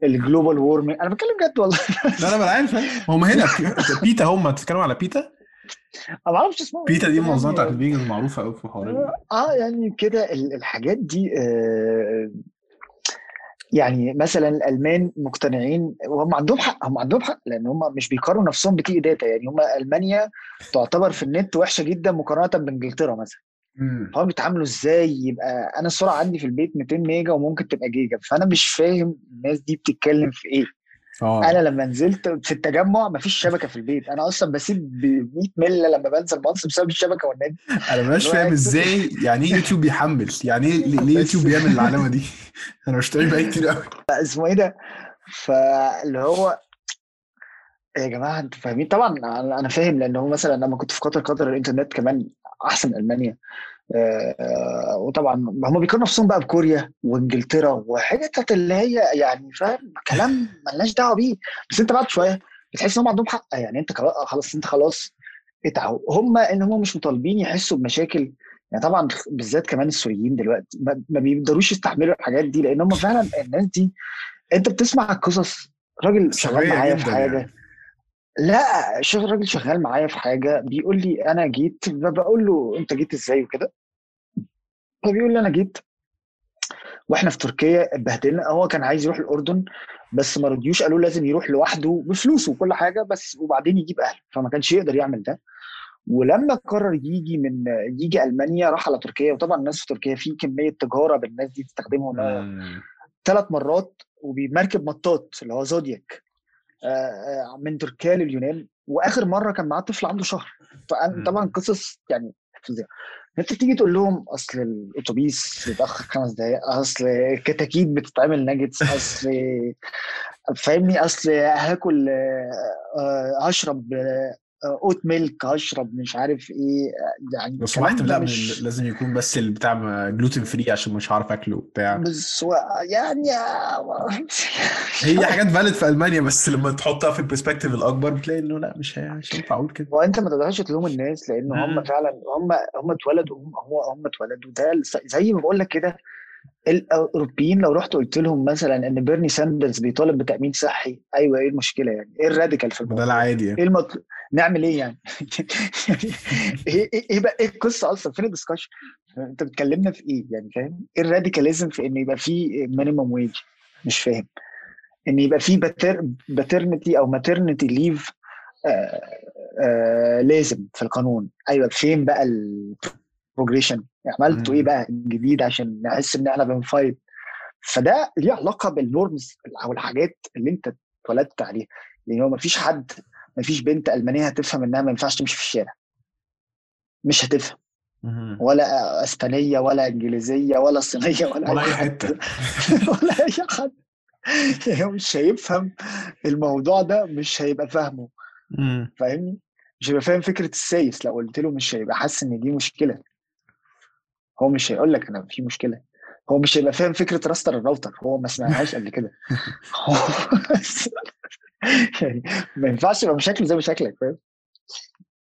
الجلوبال وورمينج. انا بتكلم جد والله. لا انا عارف هم هنا بيتا، هم بيتكلموا على بيتا. انا ما اعرفش اسمها بيتا دي، منظمه بتاعت الفيجنز معروفه قوي في حوارنا. يعني كده الحاجات دي يعني مثلا الالمان مقتنعين وهم عندهم حق. لان هم مش بيقارنوا نفسهم بتي داتا. يعني هم المانيا تعتبر في النت وحشه جدا مقارنه بانجلترا مثلا. هو بيتعاملوا ازاي؟ يبقى انا السرعه عندي في البيت 200 ميجا وممكن تبقى جيجا. فانا مش فاهم الناس دي بتتكلم في ايه. انا لما نزلت في التجمع مفيش شبكه في البيت. انا اصلا بسيب 100 ملة لما بنزل مصر بسبب الشبكه والنادي. انا مش فاهم ازاي يعني يوتيوب بيحمل، يعني ليه يوتيوب بيعمل العلامه دي؟ انا مش فاهم بقى كتير قوي اسمه ايه ده. فاللي هو يا جماعه انتوا فاهمين. طبعا انا فاهم، لان هو مثلا لما كنت في قطر الانترنت كمان احسن من المانيا. وطبعا هم بيكونوا نفسهم بقى بكوريا وانجلترا وحاجات اللي هي يعني فاهم كلام ملناش دعوه بيه. بس انت بعد شويه بتحس ان هم عندهم حق. يعني انت خلاص اتعوا هم ان هم مش مطالبين يحسوا بمشاكل. يعني طبعا بالذات كمان السوريين دلوقتي ما بيقدروش يستحملوا الحاجات دي، لان هم فعلا الناس دي انت بتسمع القصص. راجل شغال معايا في حاجه يعني. لا راجل شغال معايا في حاجه بيقول لي انا جيت. بقول له انت جيت ازاي وكده. فبيقول لي انا جيت واحنا في تركيا اتبهدلنا. هو كان عايز يروح الاردن بس ما رضيوش، قالوا لازم يروح لوحده بفلوسه وكل حاجه بس، وبعدين يجيب اهله. فما كانش يقدر يعمل ده. ولما قرر يجي المانيا راح على تركيا. وطبعا الناس في تركيا في كميه تجاره بالناس دي تستخدمهم 3 مرات. وبيركب مطاط اللي هو زودياك من تركيا لليونان. واخر مره كان معاه طفل عنده شهر. طبعا قصص يعني فظيعه. انت تيجي تقول لهم اصل الاتوبيس بيتاخر 5 دقايق، اصل الكتاكيت بتتعمل ناجتس، اصل فاهمني، اصل هاكل هشرب اوت ميلك اشرب مش عارف ايه يعني. لو سمحت لا مش... لازم يكون بس البتاع جلوتين فري عشان مش عارف اكله بتاع بس يعني هي حاجات فاليد في المانيا بس لما تحطها في البرسبكتيف الاكبر بتلاقي انه لا مش هينفع اقول كده. وانت ما تقدرش تلوم الناس لان هم فعلا هم اتولدوا هم اتولدوا ده زي ما بقول لك كده. الأوروبيين لو رحت قلت لهم مثلا ان بيرني ساندرز بيطالب بتأمين صحي ايوه ايه المشكله يعني ايه الراديكال في الموضوع ده العادي يعني. ايه نعمل ايه يعني ايه بقى ايه القصه اصلا فين الدسكشن انت بتكلمنا في ايه يعني فاهم ايه الراديكاليزم في ان يبقى في مينيمم ويج مش فاهم ان يبقى في باترنتي او ماترنتي ليف لازم في القانون ايوه فين بقى progression عملته ايه بقى جديد عشان نحس ان احنا بنفايت. فده ليه علاقه بالنورمز او الحاجات اللي انت اتولدت عليها لان هو مفيش حد مفيش بنت المانيه هتفهم انها ما ينفعش تمشي في الشارع مش هتفهم ولا اسبانيه ولا انجليزيه ولا صينيه ولا اي حته ولا اي حد مش هيفهم الموضوع ده مش هيبقى فاهمه فاهمني مش هيبقى فاهم فكره السايس لو قلت له مش هيبقى حاسس ان دي مشكله هو مش هيقول لك انا في مشكله هو مش هيبقى فاهم فكره راستر الراوتر هو ما سمعهاش قبل كده يعني ما ينفعش يبقى بشكل زي شكلك فاهم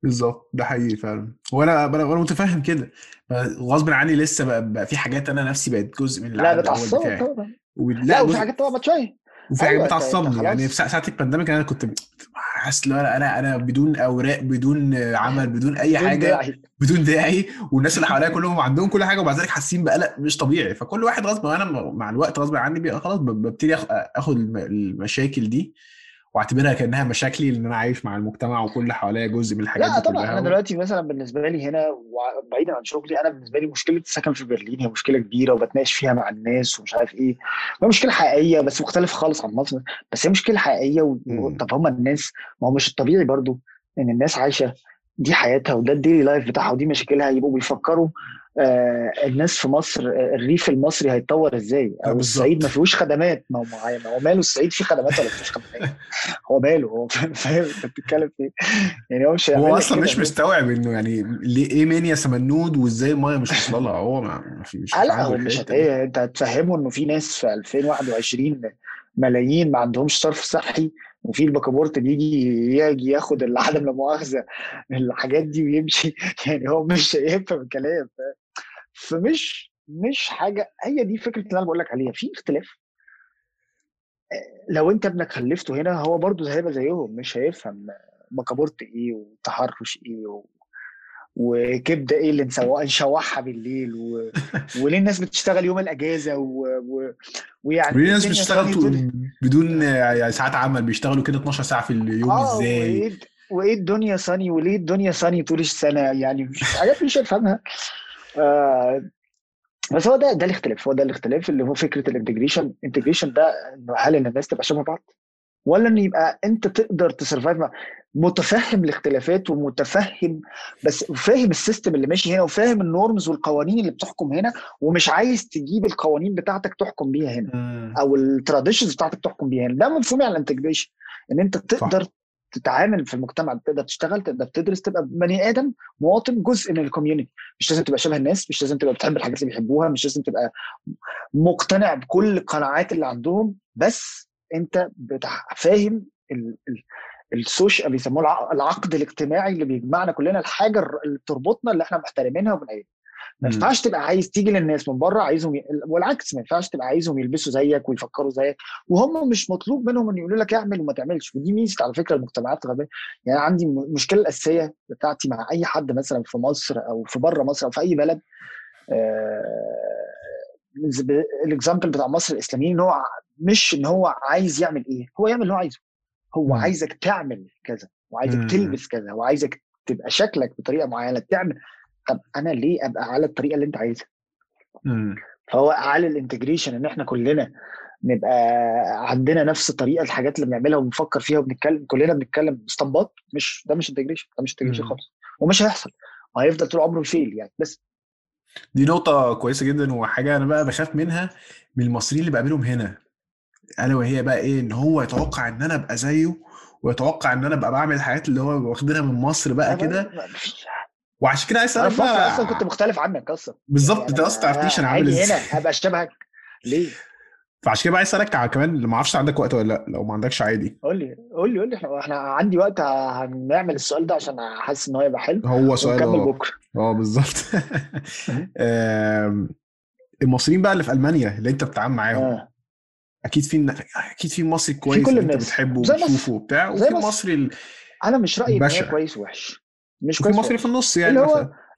بالظبط ده حقيقي فعلا. وانا متفاهم كده غصب عني لسه بقى في حاجات انا نفسي بقت جزء من العالم بتاعي لا وفي حاجات طبعا بتشاي وفي حاجات بتعصبني يعني في ساعه البانديميك انا كنت حاسس لا انا بدون اوراق بدون عمل بدون اي حاجه بدون داعي والناس اللي حواليا كلهم عندهم كل حاجه ومع ذلك حاسين بقلق مش طبيعي. فكل واحد غصب انا مع الوقت غصب عني بقى خلاص ببتدي اخد المشاكل دي واعتبرها كانها مشاكلي اللي انا عايش مع المجتمع وكل حواليا جزء من الحاجات دي كلها. انا دلوقتي مثلا بالنسبه لي هنا بعيدا عن شغلي انا بالنسبه لي مشكله السكن في برلين هي مشكله كبيره وبتناقش فيها مع الناس ومش عارف ايه مشكله حقيقيه بس مختلف خالص عن مصر بس هي مشكله حقيقيه طب هم الناس ما هو مش الطبيعي برضو ان الناس عايشه دي حياتها وده الديلي لايف بتاعها ودي مشاكلها يبقوا بيفكروا الناس في مصر الريف المصري هيتطور ازاي او الصعيد ما فيهوش خدمات ما هو ماله الصعيد فيه خدمات ولا مفيش خدمات هو ماله هو فاهم انت بتتكلم ايه يعني هو اصلا مش مستوعب انه يعني ليه ايه مانيا سمنود وازاي الميه مش واصله لها هو ما فيش حاجه انت هتفهمه انه في ناس في 2021 ملايين ما عندهمش صرف صحي وفي الباكابورت بيجي ياخد العدم المؤاخذه الحاجات دي ويمشي يعني هو مش هيفهم الكلام فمش حاجه هي دي فكره اللي انا بقول لك عليها في اختلاف. لو انت ابنك خلفته هنا هو برضه هيبقى زيهم مش هيفهم باكابورت ايه وتحرش ايه وكبده ايه اللي نشوحها بالليل وليه الناس بتشتغل يوم الاجازه ويعني الناس بتشتغل بدون ساعات عمل بيشتغلوا كده 12 ساعه في اليوم ازاي وايه الدنيا ساني وليه الدنيا ساني طول السنه يعني مش حاجات مش هفهمها بس هو ده الاختلاف. هو ده الاختلاف اللي هو فكره الانتجريشن ده انه هل الناس تبقى شبه بعض ولا ان يبقى انت تقدر تسرفايف مع متفهم الاختلافات ومتفهم بس وفاهم السيستم اللي ماشي هنا وفاهم النورمز والقوانين اللي بتحكم هنا ومش عايز تجيب القوانين بتاعتك تحكم بيها هنا او التراديشنز بتاعتك تحكم بيها هنا. ده مفهوم يعني الانتجريشن ان انت تقدر تتعامل في المجتمع تقدر تشتغل تقدر تدرس تبقى بني ادم مواطن جزء من الكوميونتي مش لازم تبقى شبه الناس مش لازم تبقى بتحب الحاجات اللي بيحبوها مش لازم تبقى مقتنع بكل القناعات اللي عندهم بس انت فاهم السوشيال بيسموه العقد الاجتماعي اللي بيجمعنا كلنا الحاجه اللي بتربطنا اللي احنا محترمينها وبنعيش. ما ينفعش تبقى عايز تيجي للناس من بره عايزهم والعكس ما ينفعش تبقى عايزهم يلبسوا زيك ويفكروا زيك وهم مش مطلوب منهم ان يقولوا لك اعمل وما تعملش. ودي ميزه على فكره المجتمعات الغربيه يعني عندي المشكله الاساسيه بتاعتي مع اي حد مثلا في مصر او في بره مصر او في اي بلد الاكزامبل بتاع مصر الاسلاميين ان هو مش ان هو عايز يعمل ايه هو يعمل اللي هو عايزه هو عايزك تعمل كذا وعايزك تلبس كذا وعايزك تبقى شكلك بطريقه معينه تعمل. طب انا ليه ابقى على الطريقه اللي انت عايزها؟ فهو على الانتجريشن ان احنا كلنا نبقى عندنا نفس طريقه الحاجات اللي بنعملها وبنفكر فيها وبنتكلم كلنا بنتكلم استنباط مش ده مش انتجريشن ده مش انتجريشن خالص ومش هيحصل وهيفضل طول عمره فيل يعني. بس دي نقطه كويسه جدا وحاجه انا بقى بخاف منها من المصريين اللي بقابلهم هنا انا وهي بقى ايه ان هو يتوقع ان انا ابقى زيه ويتوقع ان انا بقى بعمل الحاجات اللي هو واخدينها من مصر بقى كده. وعشان كده عايز اعرف اصلا كنت مختلف عنك اصلا بالظبط. انت اصلا تعرفنيش انا عامل ازاي هنا، ابقى شبهك ليه؟ فعشان كده بقى عايز اسالك كمان، اللي ما اعرفش عندك وقت ولا لا؟ لو ما عندكش عادي قول لي قول لي قول لي. احنا عندي وقت، هنعمل السؤال ده عشان احس ان هو يبقى حلو. هو سؤال نكمل بكره. اه بالظبط. المصريين بقى اللي في المانيا اللي انت بتتعامل معاهم اكيد في مصري كويس انت بتحبه وتشوفه وبتاع، وفي مصري انا مش رايي ان هو كويس وحش، مش كويس مصري في النص يعني،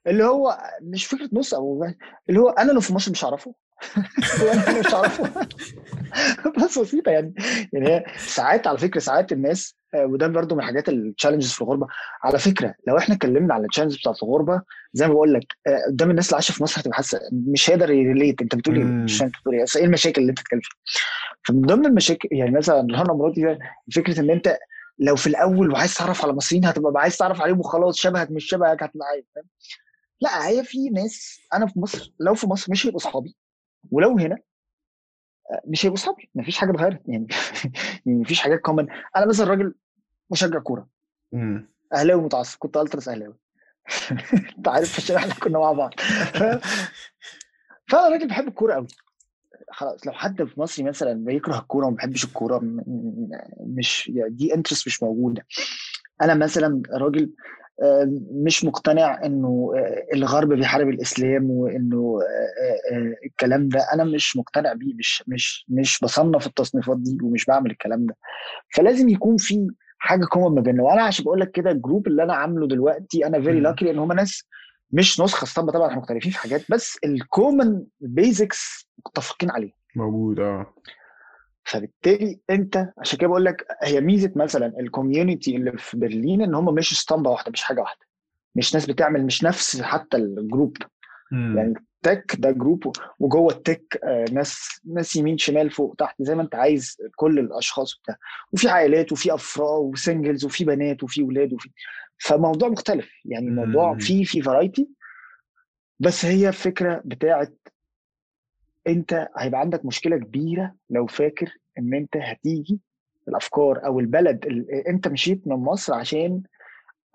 اللي هو مش فكره نص او اللي هو انا لو في مصر مش هعرفه. انا مش هعرفه بس بسيطه يعني هي ساعات على فكره، ساعات الناس وده برده من حاجات التشالنجز في الغربه على فكره. لو احنا اتكلمنا على التشالنجز بتاعه الغربه زي ما بقول لك قدام الناس اللي عايشه في مصر هتبقى حاسه مش هيقدر يريليت انت بتقول ايه، مش انت بتقول ايه المشاكل اللي انت بتتكلم فيها. فمن ضمن المشاكل يعني مثلا هنا مراتي فكره ان انت لو في الاول وعايز تعرف على مصريين هتبقى عايز تعرف عليهم وخلاص، شبهك مش شبهك هتبقى عايز. لا هي في ناس انا في مصر لو في مصر مش هيبقوا اصحابي، ولو هنا مش هيبقوا اصحابي، مفيش حاجه اتغيرت يعني. مفيش حاجات كومن. انا مثلا راجل مشجع كوره اهلاوي متعصب، كنت التراس اهلاوي. انت عارف عشان احنا كنا مع بعض. فانا راجل بحب الكوره قوي خلاص. لو حد في مصر مثلا بيكره الكوره وما بيحبش الكوره، مش دي انترست مش موجوده. انا مثلا راجل مش مقتنع انه الغرب بيحارب الاسلام وانه الكلام ده انا مش مقتنع بيه، مش بصنف التصنيفات دي ومش بعمل الكلام ده. فلازم يكون في حاجه كومن ما بيننا. وانا عشان بقول لك كده الجروب اللي انا عامله دلوقتي انا فيري لاكي ان هم ناس مش نسخه صعبه، طبعا احنا مختلفين في حاجات بس الكومن بيزكس متفقين عليه موجود. فبالتالي انت عشان كده بقول لك هي ميزه مثلا الكوميونتي اللي في برلين ان هم مش اسطمبه واحده، مش حاجه واحده، مش ناس بتعمل مش نفس حتى الجروب يعني التك ده جروب، وجوه التك ناس يمين شمال فوق تحت زي ما انت عايز كل الاشخاص بتاع، وفي عائلات وفي افراد وسنجلز وفي بنات وفي اولاد وفي، فموضوع مختلف يعني موضوع في فرايتي. بس هي فكرة بتاعت انت هيبقى عندك مشكلة كبيرة لو فاكر ان انت هتيجي الافكار او البلد اللي انت مشيت من مصر عشان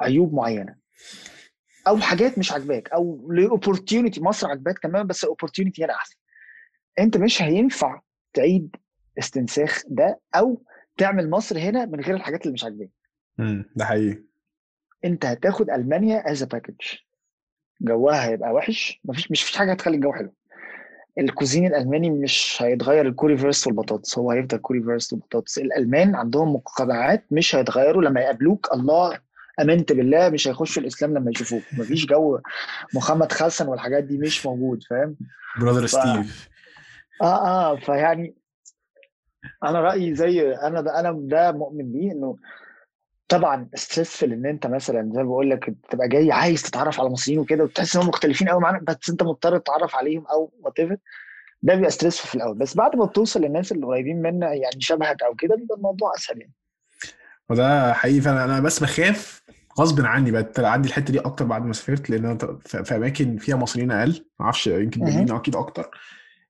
عيوب معينة او حاجات مش عجباك او opportunity مصر عجباك تمام بس opportunity هنا احسن. انت مش هينفع تعيد استنساخ ده او تعمل مصر هنا من غير الحاجات اللي مش عجباك. ده حقيقي. انت هتاخد المانيا از باكج، جوها هيبقى وحش، مفيش حاجه هتخلي الجو حلو. الكوزين الالماني مش هيتغير، الكوري فيرست والبطاطس هو هيفضل كوري فيرست والبطاطس. الالمان عندهم مقتنعات مش هيتغيروا لما يقابلوك، الله امنت بالله مش هيخشوا الاسلام لما يشوفوك، مفيش جو محمد حسن والحاجات دي مش موجود، فاهم برادر ستيف. فيعني انا رايي زي انا ده مؤمن بيه انه طبعا استرسفل ان انت مثلا زي ما بقول لك تبقى جاي عايز تتعرف على المصريين وكده وتحس انهم مختلفين قوي معانا بس انت مضطر تتعرف عليهم او واتيفر، ده بيبقى استرسفل في الاول. بس بعد ما بتوصل للناس اللي قريبين منك يعني شبهك او كده بيبقى الموضوع اسهل يعني. وده حقيقي فعلا. انا بس بخاف غصب عني بقت عندي الحته دي اكتر بعد ما سافرت، لان انا في اماكن فيها مصريين اقل، ما اعرفش يمكن بالليل اكيد اكتر،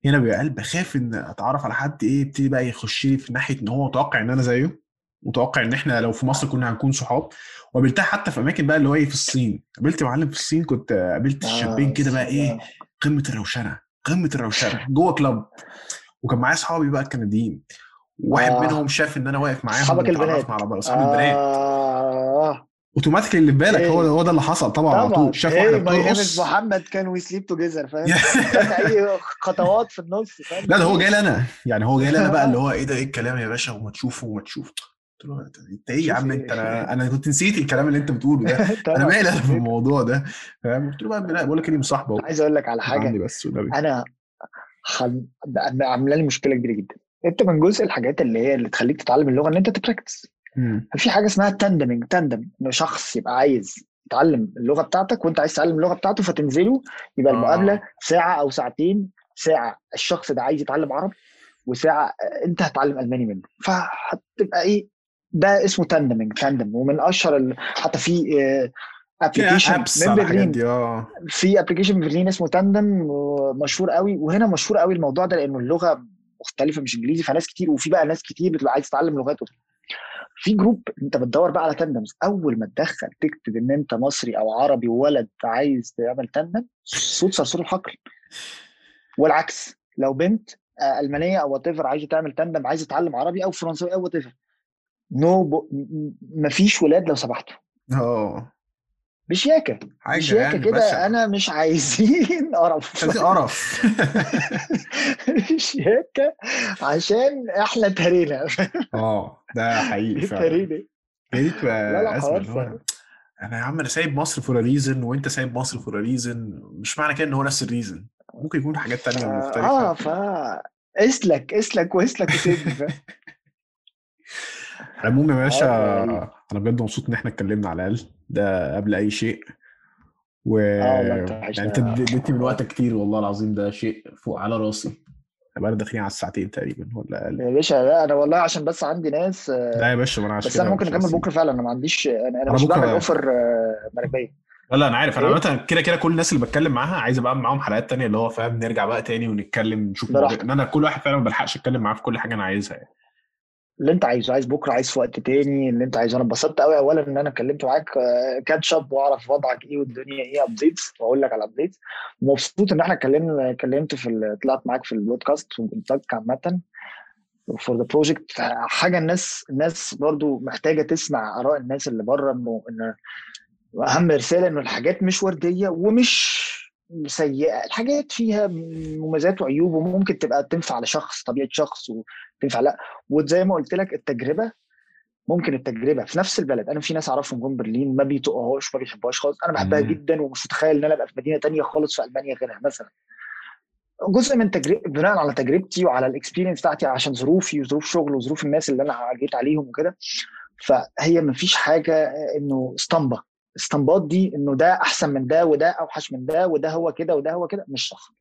هنا بيبقى قلب بخاف ان اتعرف على حد ايه ابتدي بقى يخش لي في ناحيه ان هو متوقع ان انا زيه، متوقع ان احنا لو في مصر كنا هنكون صحاب. وقابلتها حتى في اماكن بقى اللي هو في الصين، قابلت معلم في الصين، كنت قابلت الشابين كده بقى ايه قمه الروشنه جوه كلاب، وكان معايا اصحابي بقى الكنديين، واحد منهم شاف ان انا واقف معاهم بنتعرف على بعض اصحاب البنات اوتوماتيكلي اللي في بالك هو ده اللي حصل طبعا على طول. شاف واحده بترقص محمد كان ويسليب توجذر، فاهم اي خطوات في النص، فاهم لا ده هو جاي لنا يعني هو جاي لنا بقى اللي هو ايه ده ايه الكلام يا باشا وما تشوفه انت ايه يا عم انت انا كنت نسيت الكلام اللي انت بتقوله ده، انا مالي في الموضوع ده، فاهم؟ قلت له بقى بقول لك اني مصاحبه. عايز اقول لك على حاجه بس انا عامله لي مشكله كبيره جدا. انت من جزء الحاجات اللي تخليك تتعلم اللغه ان انت تبراكتس. في حاجه اسمها تانديم، انه شخص يبقى عايز يتعلم اللغه بتاعتك وانت عايز تتعلم اللغه بتاعته، فتنزلوا يبقى المقابله ساعه او ساعتين، ساعه الشخص ده عايز يتعلم عربي وساعه انت هتتعلم الماني منه، فهتبقى ايه ده اسمه تانديم. ومن اشهر حتى في ابلكيشن من برلين، في ابلكيشن من برلين اسمه تانديم مشهور قوي، وهنا مشهور قوي الموضوع ده لانه اللغه مختلفه مش انجليزي، فناس كتير وفي بقى ناس كتير بتبقى عايز تتعلم لغات. في جروب انت بتدور بقى على تاندمز. اول ما تدخل تكتب ان انت مصري او عربي وولد عايز تعمل تاندم، صوت صرصور الحقل. والعكس لو بنت المانيه او واتيفر عايزه تعمل تاندم، عايزه تتعلم عربي او فرنساوي او واتيفر، مفيش ولاد لو سمحتوا. بشياكه بشياكه يعني كده بشا. انا مش عايزين قرف، عايزين قرف بشياكه عشان احلى تهرينا. ده حقيقي فعلا. انا يا عم انا سايب مصر فور ريزن، وانت سايب مصر فور ريزن، مش معنى كده ان هو نفس الريزن، ممكن يكون حاجات تانية مختلفه. اسلك وسيبني. عموما يا باشا انا بجد مبسوط ان احنا اتكلمنا على الاقل ده قبل اي شيء، و انت اديتني من وقتك كتير والله العظيم، ده شيء فوق على راسي. انا داخلين على الساعتين تقريبا ولا اقل يا باشا. لا انا والله عشان بس عندي ناس. لا يا باشا ما انا عشان بس انا ممكن اكمل بكره فعلا. انا ما عنديش، انا مش بعمل اوفر مركبيه. لا انا عارف، انا عامه كده كل الناس اللي بتكلم معاها عايز ابقى معاهم حلقات تانية اللي هو فاهم، نرجع بقى تاني ونتكلم نشوف ان انا كل واحد فعلا ما بلحقش اتكلم معاه في كل حاجه انا عايزها يعني. اللي انت عايزه، عايز بكره، عايز في وقت تاني، اللي انت عايزه. انا اتبسطت قوي اولا ان انا اتكلمت معاك كاتش اب واعرف وضعك ايه والدنيا ايه، ابديتس واقول لك على ابديتس. مبسوط ان احنا اتكلمت في طلعت معاك في البودكاست وكنتك عامه فور ذا بروجكت. حاجه الناس برضو محتاجه تسمع اراء الناس اللي بره، ان اهم رساله ان الحاجات مش ورديه ومش سيئه، الحاجات فيها مميزات وعيوب، وممكن تبقى تنفع لشخص، طبيعه شخص، وتنفع لا. وزي ما قلت لك التجربه، ممكن التجربه في نفس البلد، انا في ناس اعرفهم جم برلين ما بيطقهاش ما بيحبهاش خالص، انا بحبها جدا ومش متخيل ان انا ابقى في مدينه تانية خالص في المانيا غيرها مثلا. جزء من بناء على تجربتي وعلى الاكسبيرينس بتاعتي، عشان ظروفي وظروف شغل وظروف الناس اللي انا جيت عليهم وكده. فهي ما فيش حاجه انه استنباط دي انه ده احسن من ده وده اوحش من ده وده هو كده وده هو كده، مش صح.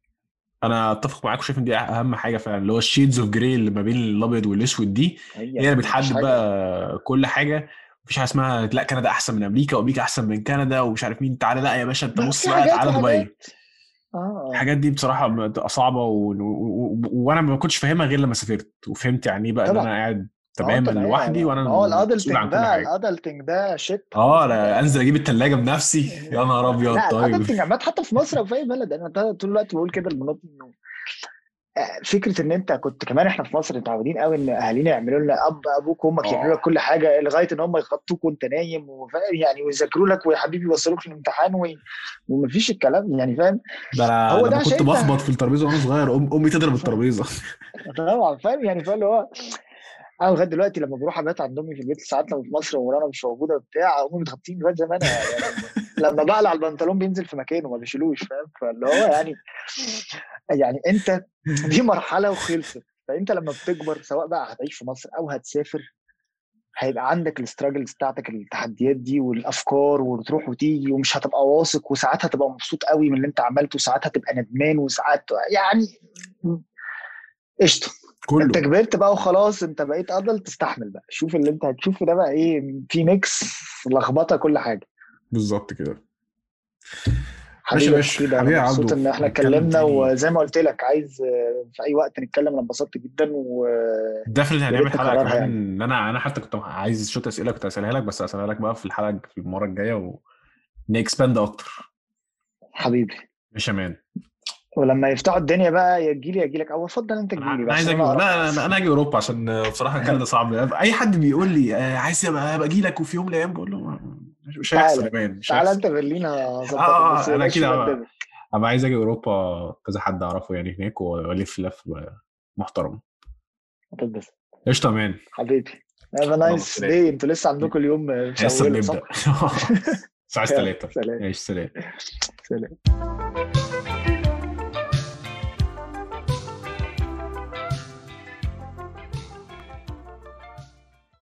انا اتفق معاك وشايف ان دي اهم حاجه فعلا، اللي هو الشيدز اوف جراي اللي ما بين الابيض والاسود دي هي بتحدد بقى كل حاجه. مفيش حاجه اسمها لا كندا احسن من امريكا وامريكا احسن من كندا ومش عارف مين، تعالى لا يا باشا انت بص بقى على دبي. الحاجات دي بصراحه صعبه، وانا ما كنتش فاهمها غير لما سافرت وفهمت يعني بقى ان انا قاعد تماما لوحدي يعني. وانا الادلتنج ده شت. لا انزل اجيب الثلاجه بنفسي، يا نهار ابيض. طيب الادلتنج عامه حتى في مصر وفي اي بلد، انا طول الوقت بقول كده للبنات، انه فكره ان انت كنت كمان احنا في مصر متعودين قوي ان اهالينا يعملوا لنا ابوك وامك يعملوا لك كل حاجه لغايه ان هم يخطوك وانت نايم يعني، ويذاكروا لك ويا حبيبي يوصلوك للامتحان ومفيش الكلام يعني فاهم. هو ده كنت بخبط في الترابيزه وانا صغير، امي تضرب الترابيزه طبعا فاهم يعني. فاللي هو انا لغايه دلوقتي لما بروح ابات عند امي في البيت ساعات لما في مصر ورانا مش موجوده وبتاع، امي متغطين لغايه زمان لما بقلع البنطلون بينزل في مكانه ما بيشيلوش فاهم. فاللي هو يعني انت دي مرحله وخلصت. فانت لما بتكبر سواء بقى هتعيش في مصر او هتسافر، هيبقى عندك الاستراجلز بتاعتك، التحديات دي والافكار، وتروح وتيجي، ومش هتبقى واثق، وساعات هتبقى مبسوط قوي من اللي انت عملته، وساعات هتبقى ندمان، وساعات يعني قشطه كله. انت كبرت بقى وخلاص، انت بقيت قادر تستحمل بقى. شوف اللي انت هتشوفه ده بقى ايه، في ميكس لخبطه كل حاجه بالظبط كده. حبيبي مبسوط ان احنا اتكلمنا، وزي ما قلت لك عايز في اي وقت نتكلم. انا انبسطت جدا ودفلت هنعمل حلقه كمان يعني. انا حتى كنت عايز شويه اسئله كنت هسالها لك، بس هسالها لك بقى في الحلقه في المره الجايه ونكسباند اكتر حبيبي. مش امان ولما يفتحوا الدنيا بقى يجيلك او افضل انت تجيلي. بس انا اجي اوروبا عشان بصراحه كندا صعب. اي حد بيقول لي عايز ابقى اجيلك وفي يوم لايام بقول له مش هيحصل كمان. تعال انت برلين هظبطك. انا كده ابقى عايز اجي اوروبا، كذا حد اعرفه يعني هناك، والف لف محترم. هتتبسط قشطه مان حبيبي. هاف ا نايس داي. انتوا لسه عندكم اليوم مش هنبدا الساعه 3. ماشي سلام.